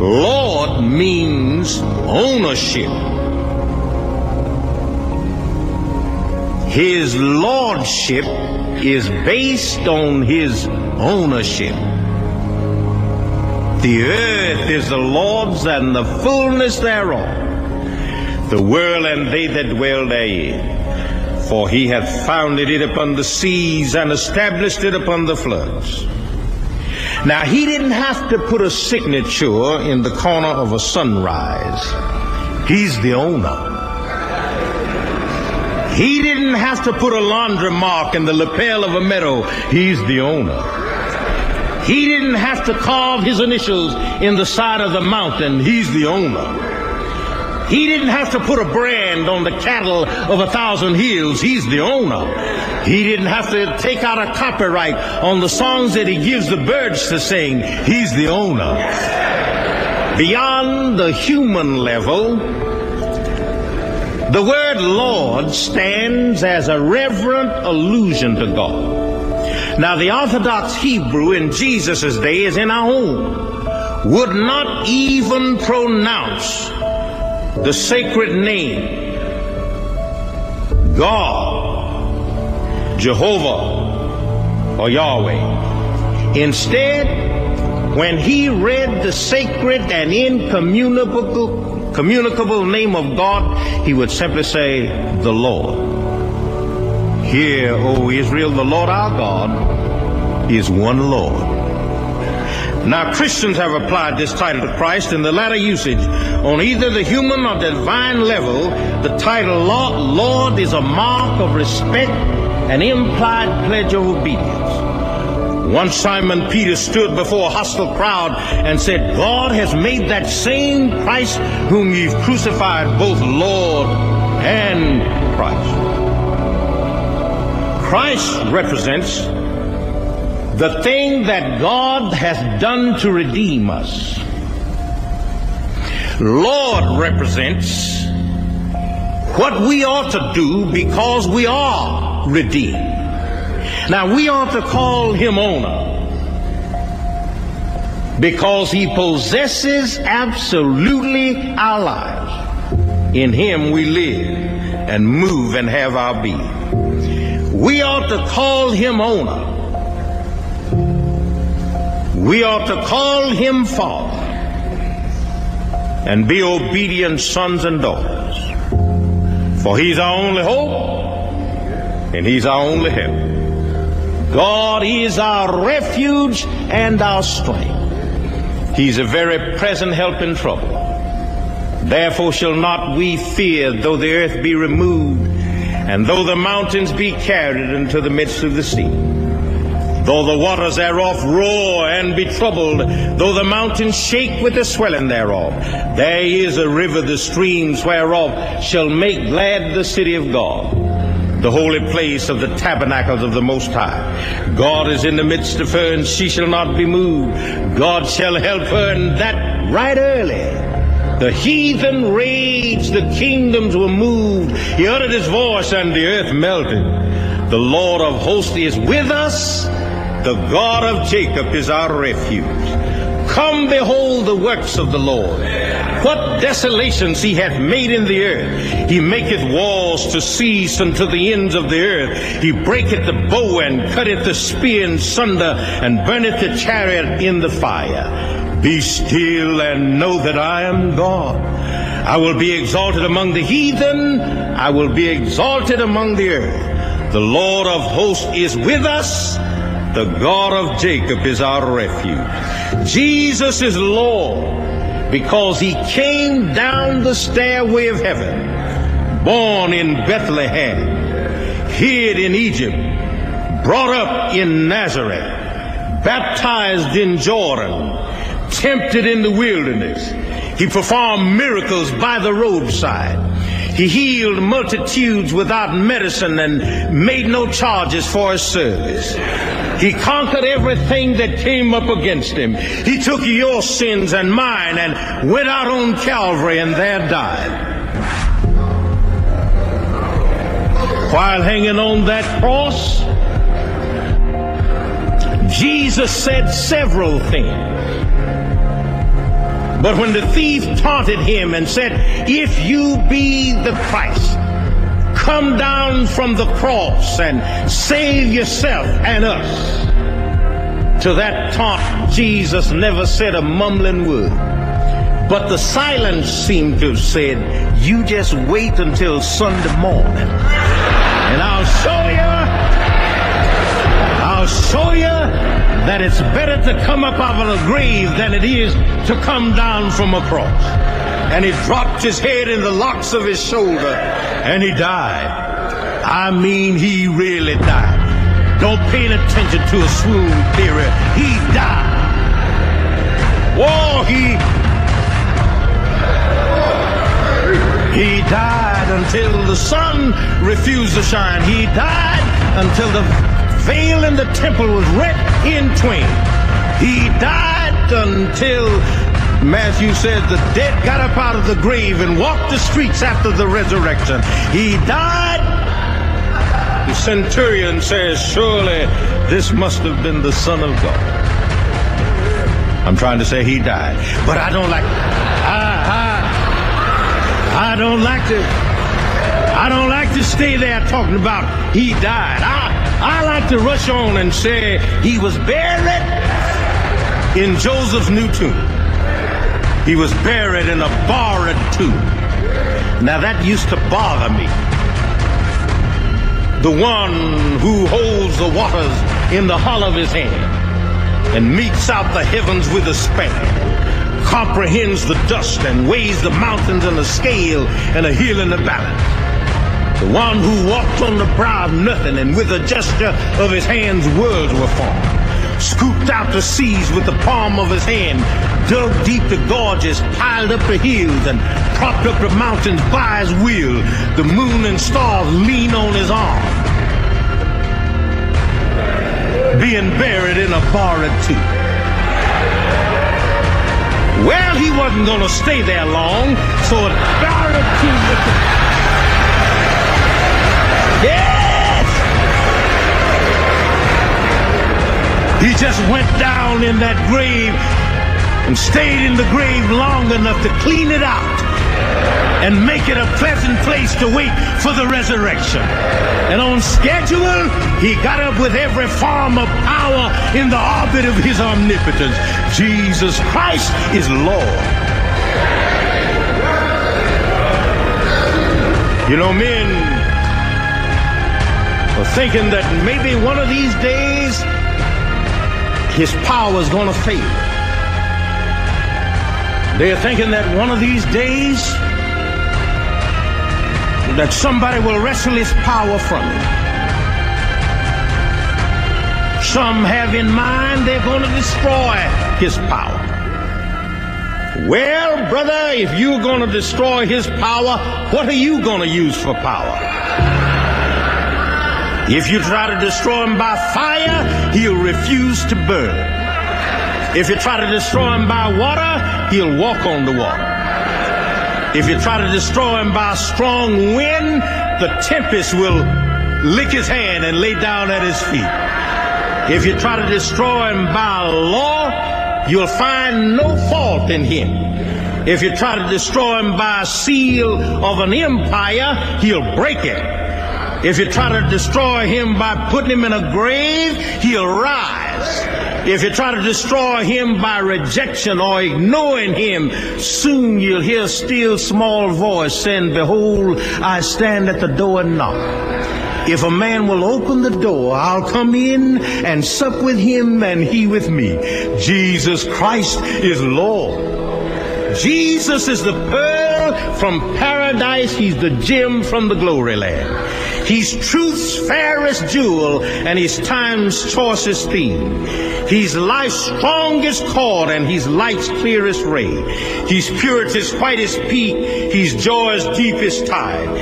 Lord means ownership. His lordship is based on his ownership. The earth is the Lord's and the fullness thereof, the world and they that dwell therein. For he hath founded it upon the seas and established it upon the floods. Now he didn't have to put a signature in the corner of a sunrise. He's the owner. He didn't have to put a laundry mark in the lapel of a meadow. He's the owner. He didn't have to carve his initials in the side of the mountain. He's the owner. He didn't have to put a brand on the cattle of a thousand hills. He's the owner. He didn't have to take out a copyright on the songs that he gives the birds to sing. He's the owner. Beyond the human level, the word Lord stands as a reverent allusion to God. Now, the Orthodox Hebrew in Jesus' day, as in our own, would not even pronounce the sacred name, God, Jehovah, or Yahweh. Instead, when he read the sacred and incommunicable communicable name of God, he would simply say, the Lord. Hear, O Israel, the Lord our God is one Lord. Now, Christians have applied this title to Christ in the latter usage. On either the human or divine level, the title Lord is a mark of respect, an implied pledge of obedience. Once Simon Peter stood before a hostile crowd and said, God has made that same Christ whom you've crucified both Lord and Christ. Christ represents the thing that God has done to redeem us. Lord represents what we ought to do because we are redeemed. Now, we ought to call him owner because he possesses absolutely our lives. In him we live and move and have our being. We ought to call him owner. We ought to call him Father and be obedient sons and daughters. For he's our only hope and he's our only help. God is our refuge and our strength. He's a very present help in trouble. Therefore shall not we fear, though the earth be removed, and though the mountains be carried into the midst of the sea. Though the waters thereof roar and be troubled, though the mountains shake with the swelling thereof, there is a river, the streams whereof shall make glad the city of God, the holy place of the tabernacles of the Most High. God is in the midst of her, and she shall not be moved. God shall help her, and that right early. The heathen raged, the kingdoms were moved. He uttered his voice, and the earth melted. The Lord of hosts is with us. The God of Jacob is our refuge. Come, behold the works of the Lord. What desolations he hath made in the earth. He maketh walls to cease unto the ends of the earth. He breaketh the bow and cutteth the spear in sunder, and burneth the chariot in the fire. Be still and know that I am God. I will be exalted among the heathen. I will be exalted among the earth. The Lord of hosts is with us. The God of Jacob is our refuge. Jesus is Lord because he came down the stairway of heaven, born in Bethlehem, hid in Egypt, brought up in Nazareth, baptized in Jordan, tempted in the wilderness. He performed miracles by the roadside. He healed multitudes without medicine and made no charges for his service. He conquered everything that came up against him. He took your sins and mine and went out on Calvary and there died. While hanging on that cross, Jesus said several things. But when the thief taunted him and said, "If you be the Christ, come down from the cross and save yourself and us," to that taunt Jesus never said a mumbling word. But the silence seemed to have said, "You just wait until Sunday morning, and I'll show you, I'll show you that it's better to come up out of the grave than it is to come down from a cross." And he dropped his head in the locks of his shoulder, and he died. I mean, he really died. Don't pay attention to a swoon theory. He died. Whoa, he... He died until the sun refused to shine. He died until the... The veil in the temple was rent in twain. He died until, Matthew said, the dead got up out of the grave and walked the streets after the resurrection. He died. The centurion says, "Surely this must have been the Son of God." I'm trying to say he died, but I don't like it. I, I, I don't like to. I don't like to stay there talking about he died. I. I like to rush on and say he was buried in Joseph's new tomb. He was buried in a borrowed tomb. Now that used to bother me. The one who holds the waters in the hollow of his hand and metes out the heavens with a span, comprehends the dust and weighs the mountains in a scale and a heel in a balance. The one who walked on the brow of nothing and with a gesture of his hands worlds were formed. Scooped out the seas with the palm of his hand, dug deep the gorges, piled up the hills, and propped up the mountains by his will. The moon and stars lean on his arm. Being buried in a borrowed tomb. Well, he wasn't going to stay there long, so a borrowed tomb with the... He just went down in that grave and stayed in the grave long enough to clean it out. and make it a pleasant place to wait for the resurrection. And on schedule, he got up with every form of power in the orbit of his omnipotence. Jesus Christ is Lord. You know, men are thinking that maybe one of these days his power is going to fail. They're thinking that one of these days that somebody will wrestle his power from him. Some have in mind they're going to destroy his power. Well, brother, if you're going to destroy his power, what are you going to use for power? If you try to destroy him by fire, he'll refuse to burn. If you try to destroy him by water, he'll walk on the water. If you try to destroy him by a strong wind, the tempest will lick his hand and lay down at his feet. If you try to destroy him by law, you'll find no fault in him. If you try to destroy him by a seal of an empire, he'll break it. If you try to destroy him by putting him in a grave, he'll rise. If you try to destroy him by rejection or ignoring him, soon you'll hear a still small voice saying, "Behold, I stand at the door and knock. If a man will open the door, I'll come in and sup with him and he with me." Jesus Christ is Lord. Jesus is the pearl from paradise. He's the gem from the glory land. He's truth's fairest jewel, and he's time's choicest theme. He's life's strongest cord, and he's light's clearest ray. He's purity's whitest peak, he's joy's deepest tide.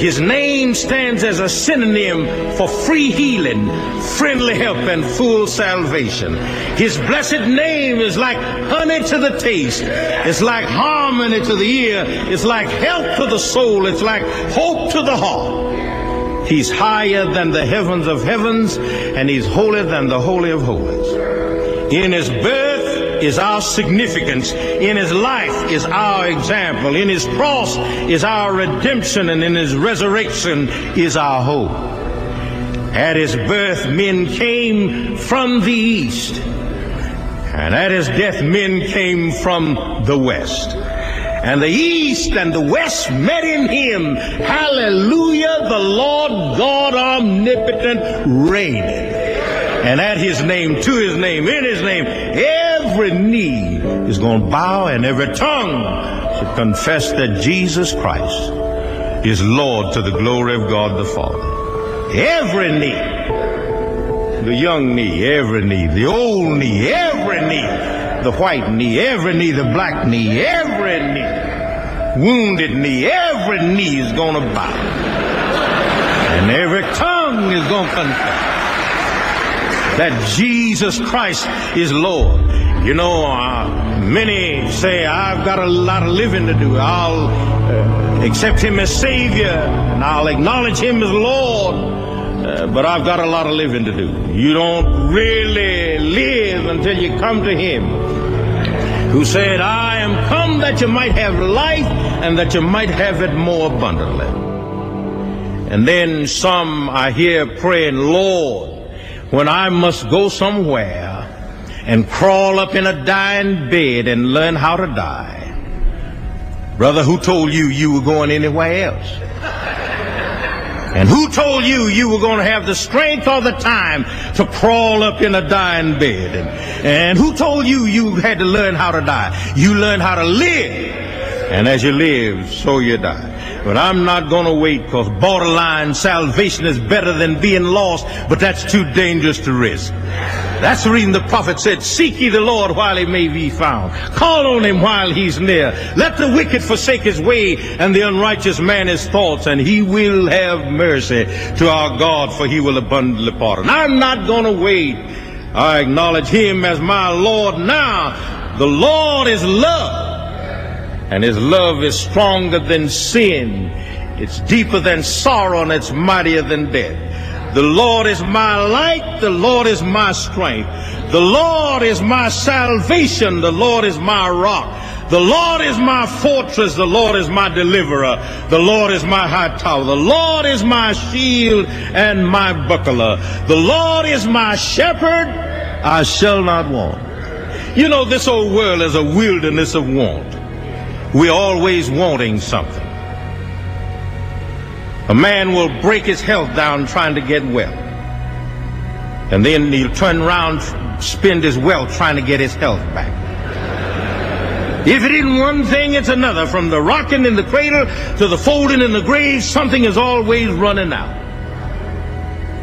His name stands as a synonym for free healing, friendly help, and full salvation. His blessed name is like honey to the taste. It's like harmony to the ear. It's like health to the soul. It's like hope to the heart. He's higher than the heavens of heavens, and he's holier than the holy of holies. In his birth is our significance. In his life is our example. In his cross is our redemption, and in his resurrection is our hope. At his birth, men came from the east, and at his death, men came from the west. And the east and the west met in him. Hallelujah, the Lord God omnipotent reigning. And at his name, to his name, in his name, every knee is going to bow and every tongue should confess that Jesus Christ is Lord to the glory of God the Father. Every knee, the young knee, every knee, the old knee, every knee. The white knee, every knee, the black knee, every knee, wounded knee, every knee is going to bow. And every tongue is going to confess that Jesus Christ is Lord. You know, uh, many say, "I've got a lot of living to do. I'll uh, accept him as Savior, and I'll acknowledge him as Lord. Uh, but I've got a lot of living to do." You don't really live until you come to him who said, "I am come that you might have life and that you might have it more abundantly." And then some are here praying, "Lord, when I must go somewhere and crawl up in a dying bed and learn how to die." Brother, who told you you were going anywhere else? And who told you you were going to have the strength or the time to crawl up in a dying bed? And, and who told you you had to learn how to die? You learn how to live. And as you live, so you die. But I'm not going to wait, because borderline salvation is better than being lost, but that's too dangerous to risk. That's the reason the prophet said, "Seek ye the Lord while he may be found. Call on him while he's near. Let the wicked forsake his way, and the unrighteous man his thoughts, and he will have mercy to our God, for he will abundantly pardon." I'm not going to wait. I acknowledge him as my Lord now. The Lord is love, and his love is stronger than sin. It's deeper than sorrow, and it's mightier than death. The Lord is my light, the Lord is my strength. The Lord is my salvation, the Lord is my rock. The Lord is my fortress, the Lord is my deliverer, the Lord is my high tower, the Lord is my shield and my buckler, the Lord is my shepherd, I shall not want. You know, this old world is a wilderness of want. We're always wanting something. A man will break his health down trying to get well. And then he'll turn around, spend his wealth trying to get his health back. If it isn't one thing, it's another. From the rocking in the cradle to the folding in the grave, something is always running out.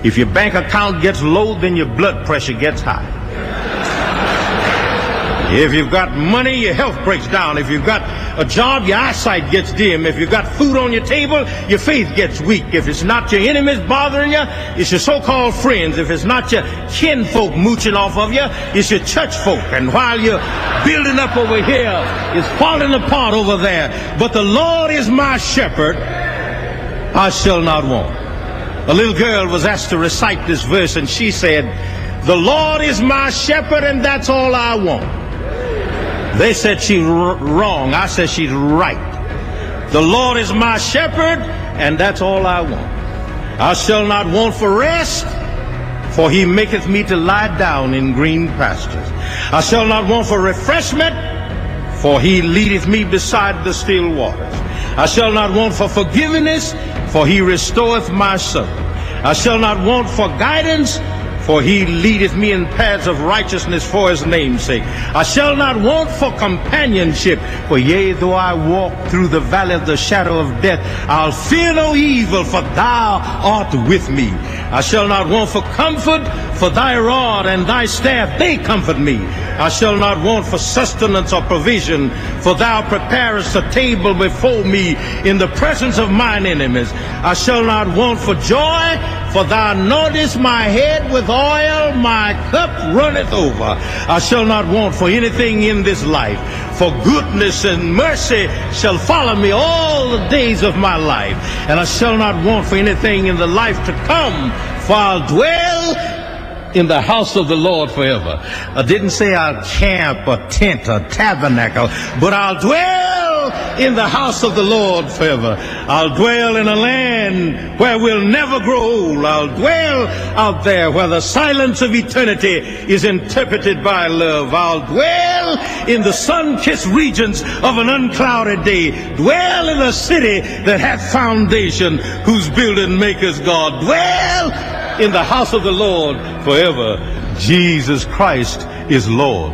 If your bank account gets low, then your blood pressure gets high. If you've got money, your health breaks down. If you've got a job, your eyesight gets dim. If you've got food on your table, your faith gets weak. If it's not your enemies bothering you, it's your so-called friends. If it's not your kinfolk mooching off of you, it's your church folk. And while you're building up over here, it's falling apart over there. But the Lord is my shepherd, I shall not want. A little girl was asked to recite this verse, and she said, "The Lord is my shepherd, and that's all I want." They said she's wrong. I said she's right. The Lord is my shepherd, and that's all I want. I shall not want for rest, for he maketh me to lie down in green pastures. I shall not want for refreshment, for he leadeth me beside the still waters. I shall not want for forgiveness, for he restoreth my soul. I shall not want for guidance, for he leadeth me in paths of righteousness for his name's sake. I shall not want for companionship, for yea, though I walk through the valley of the shadow of death, I'll fear no evil, for thou art with me. I shall not want for comfort, for thy rod and thy staff, they comfort me. I shall not want for sustenance or provision, for thou preparest a table before me in the presence of mine enemies. I shall not want for joy, for thou anointest my head with oil, my cup runneth over. I shall not want for anything in this life, for goodness and mercy shall follow me all the days of my life. And I shall not want for anything in the life to come, for I'll dwell in the house of the Lord forever. I didn't say I'll camp or tent or tabernacle, but I'll dwell in the house of the Lord forever. I'll dwell in a land where we'll never grow old. I'll dwell out there where the silence of eternity is interpreted by love. I'll dwell in the sun-kissed regions of an unclouded day. Dwell in a city that hath foundation, whose building makers God. Dwell in the house of the Lord forever. Jesus Christ is Lord.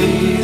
Be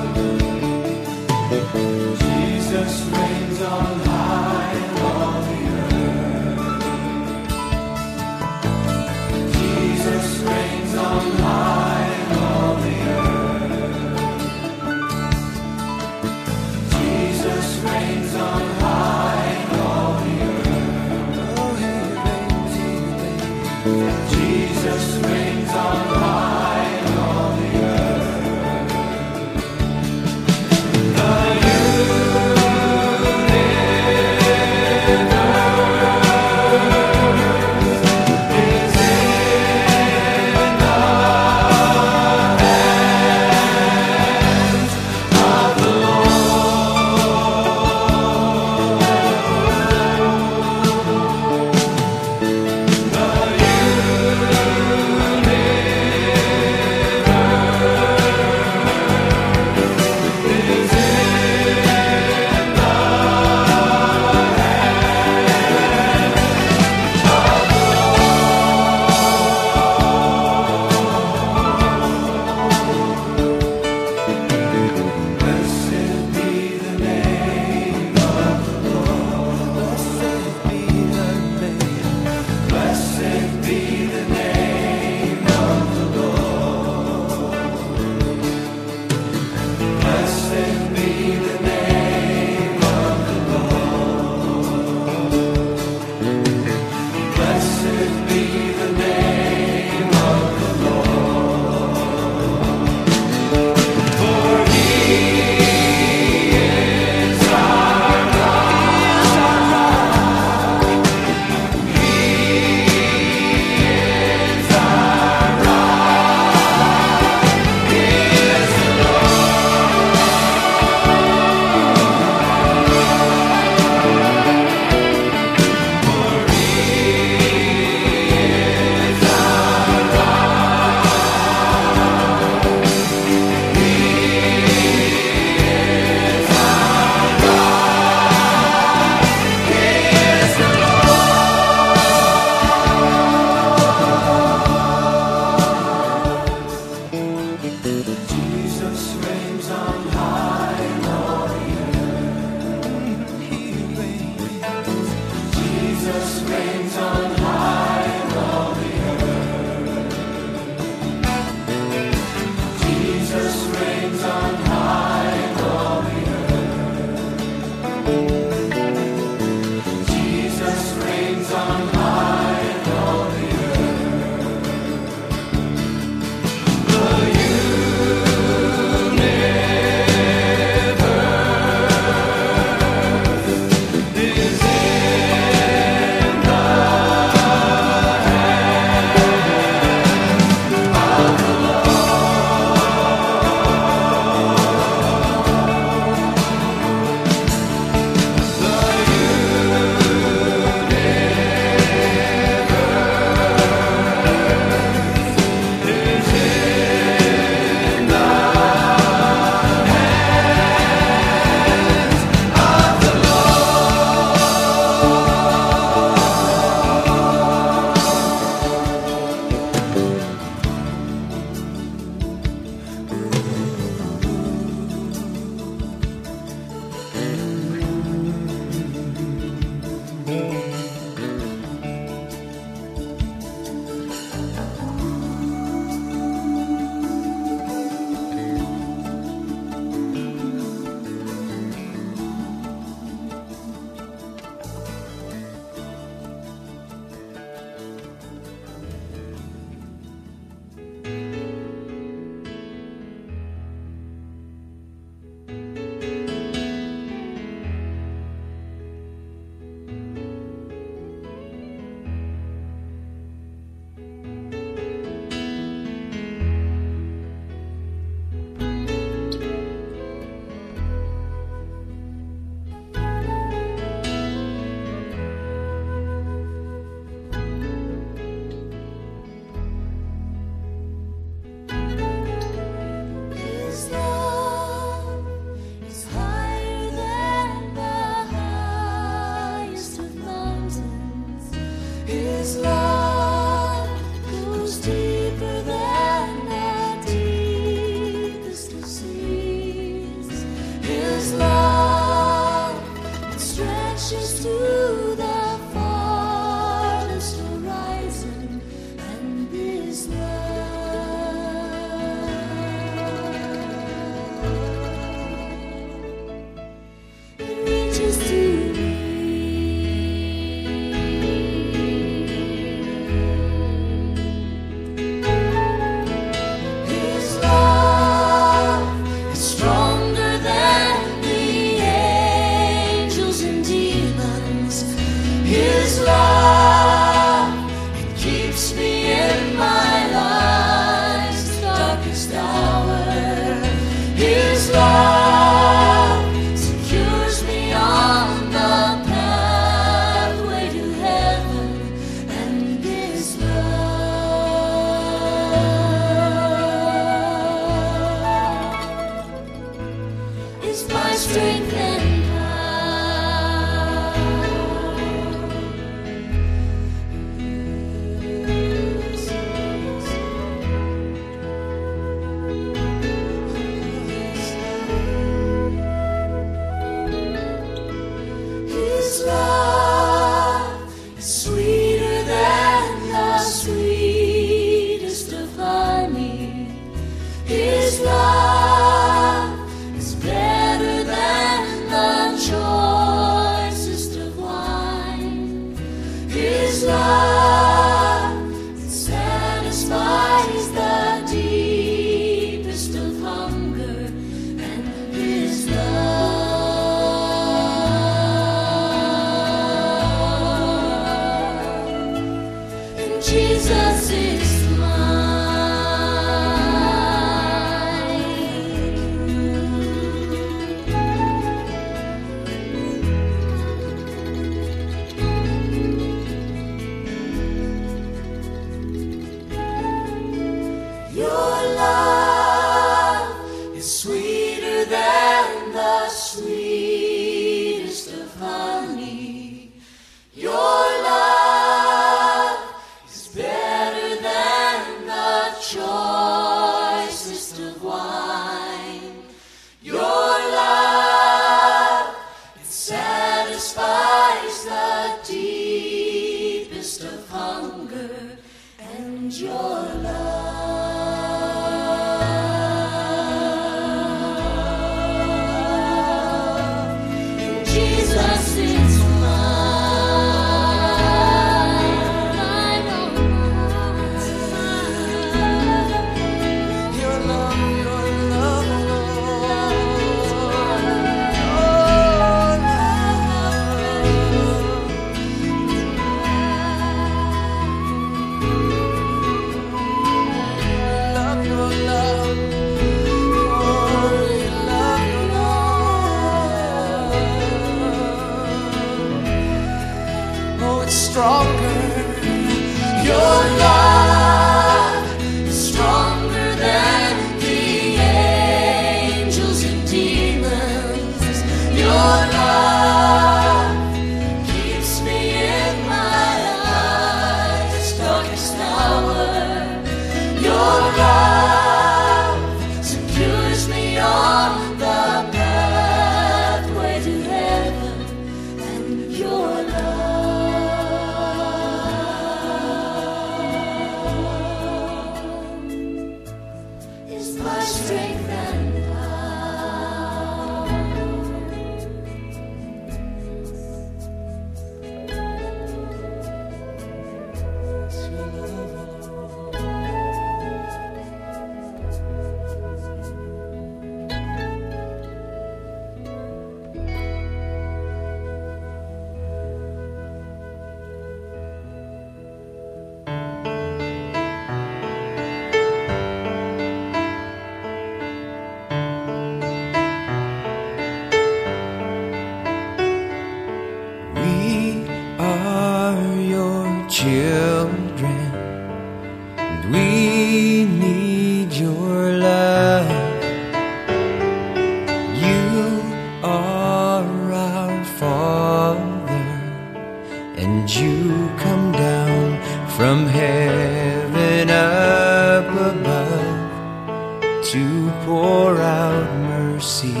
mercy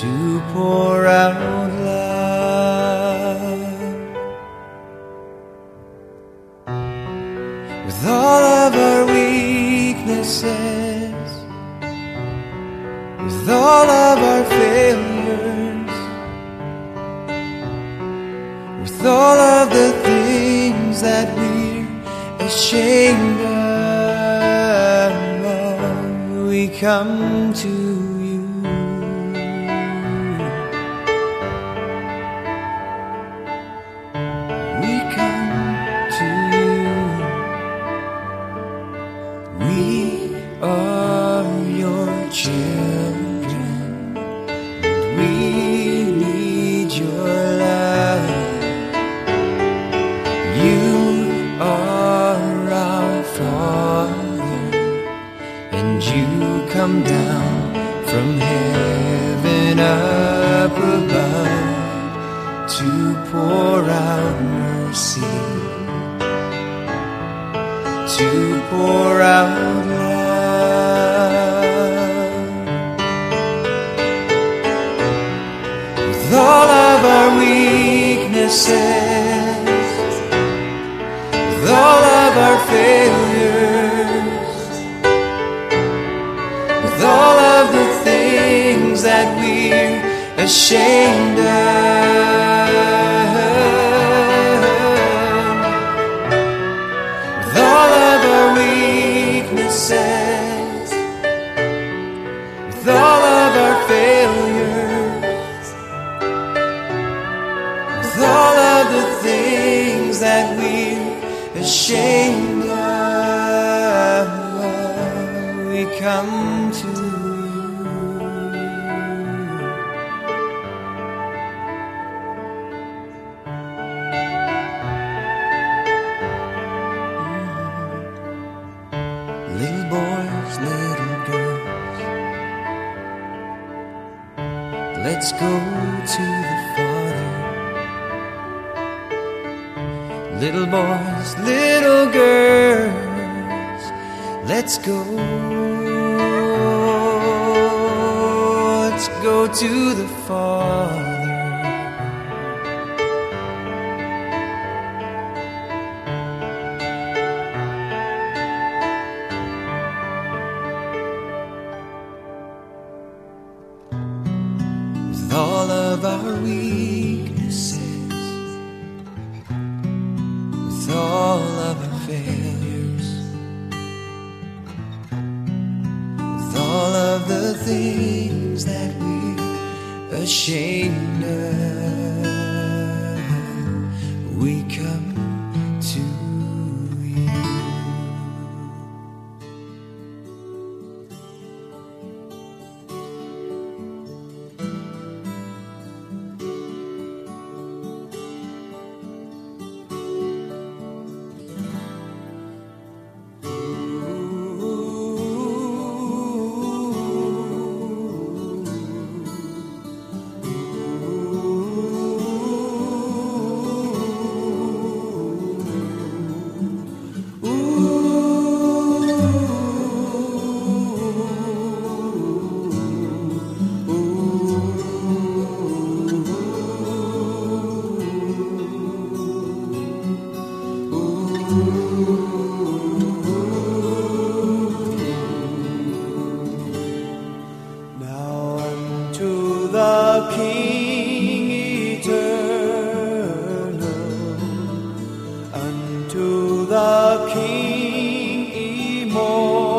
to pour out love. With all of our weaknesses, with all of our failures, with all of the things that we're ashamed of, we come to you. We come to you. We are your children. And we need your love. You are our Father, and you come down from heaven up above to pour out mercy, to pour out love. With all of our weaknesses, with all of our failures, all of the things that we're ashamed of, with all of our weaknesses, with all of our failures, with all of the things that we're ashamed of, we come to you. Mm-hmm. Little boys, little girls, let's go to the Father. Little boys, little girls, let's go. Let's go to the Father. With all of our weaknesses, with all of our failures, with all of the things that we're ashamed of, we come to the King immortal.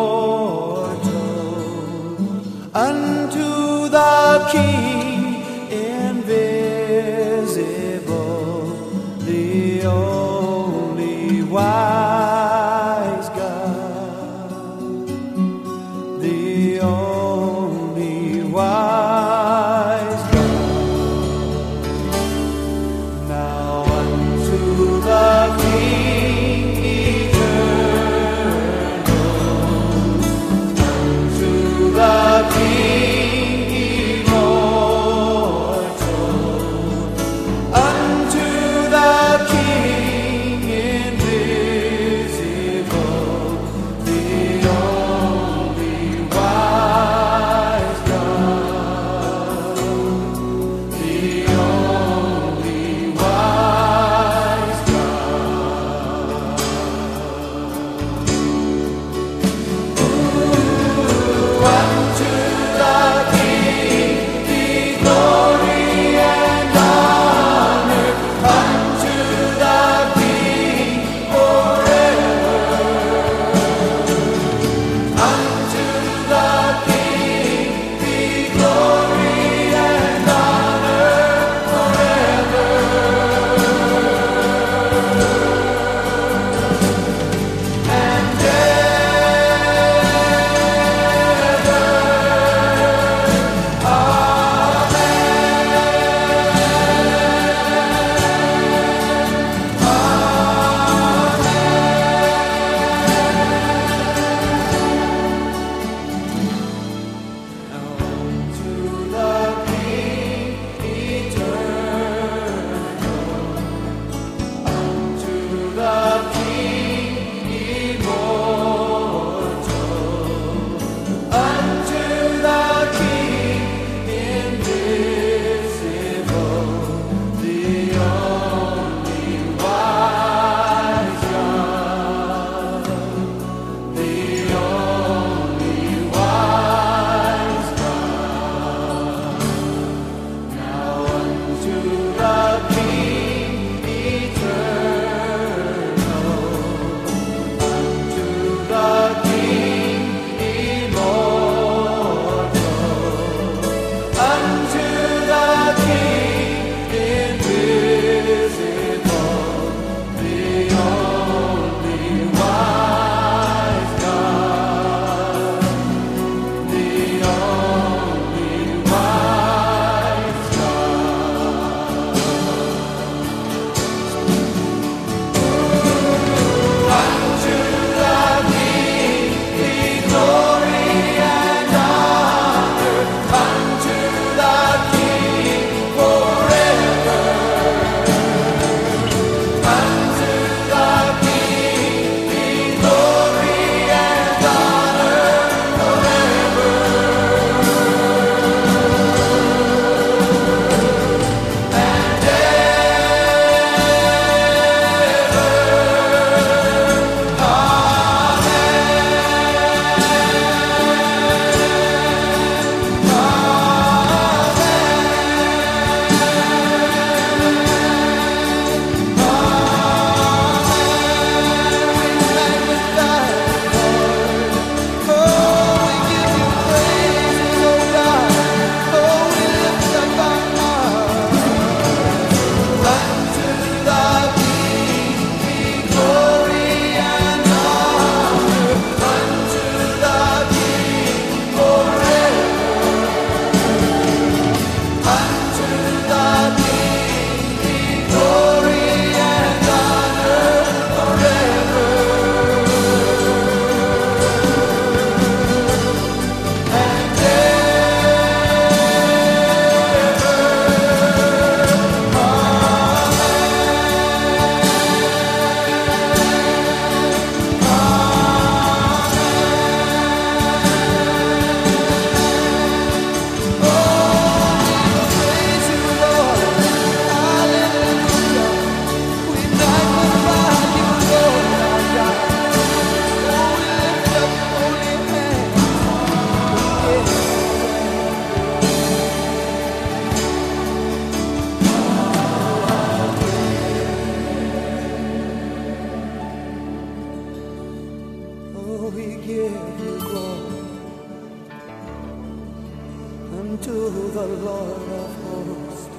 to the Lord of hosts.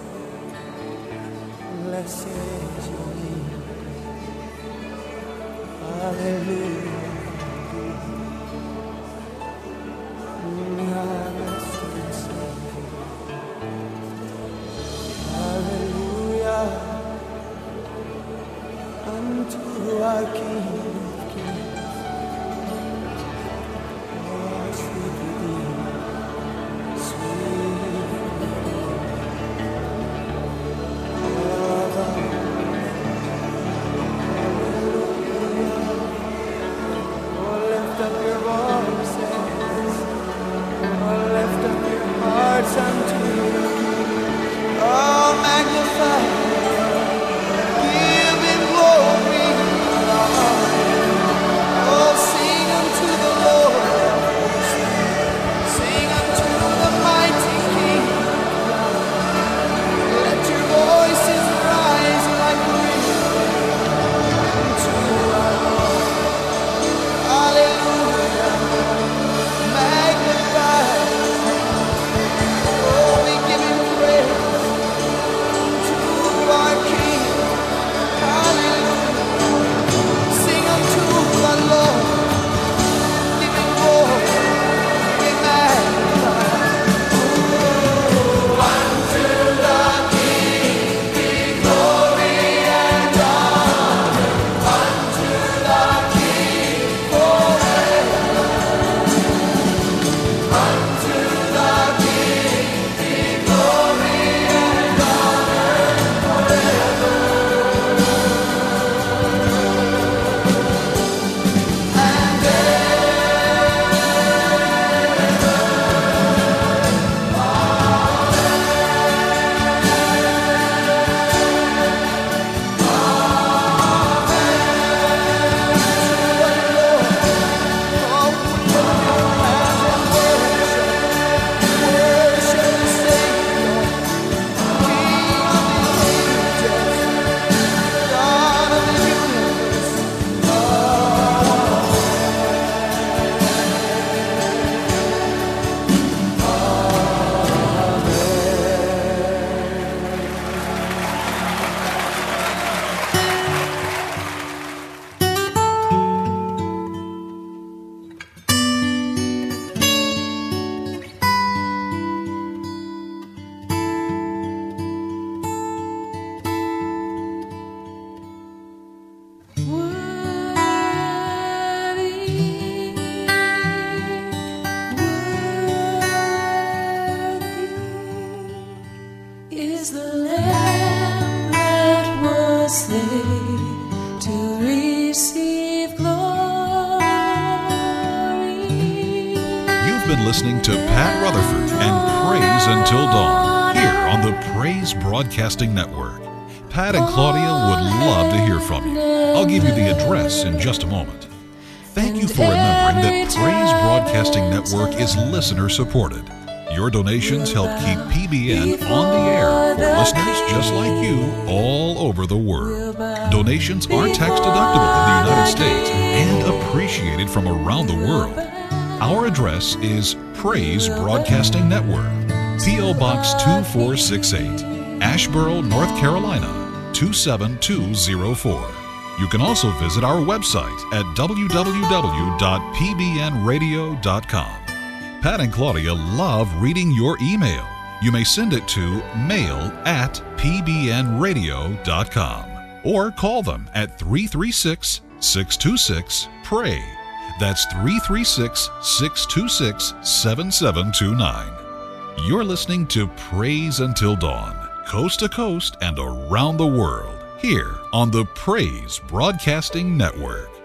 Blessed is your name. Hallelujah. Broadcasting Network. Pat and Claudia would love to hear from you. I'll give you the address in just a moment. Thank you for remembering that Praise Broadcasting Network is listener supported. Your donations help keep P B N on the air for listeners just like you all over the world. Donations are tax deductible in the United States and appreciated from around the world. Our address is Praise Broadcasting Network, P O Box two four six eight. Asheboro, North Carolina, two seven two zero four. You can also visit our website at w w w dot p b n radio dot com. Pat and Claudia love reading your email. You may send it to mail at p b n radio dot com or call them at three three six, six two six, P R A Y. That's three three six, six two six, seven seven two nine. You're listening to Praise Until Dawn, coast to coast and around the world, here on the Praise Broadcasting Network.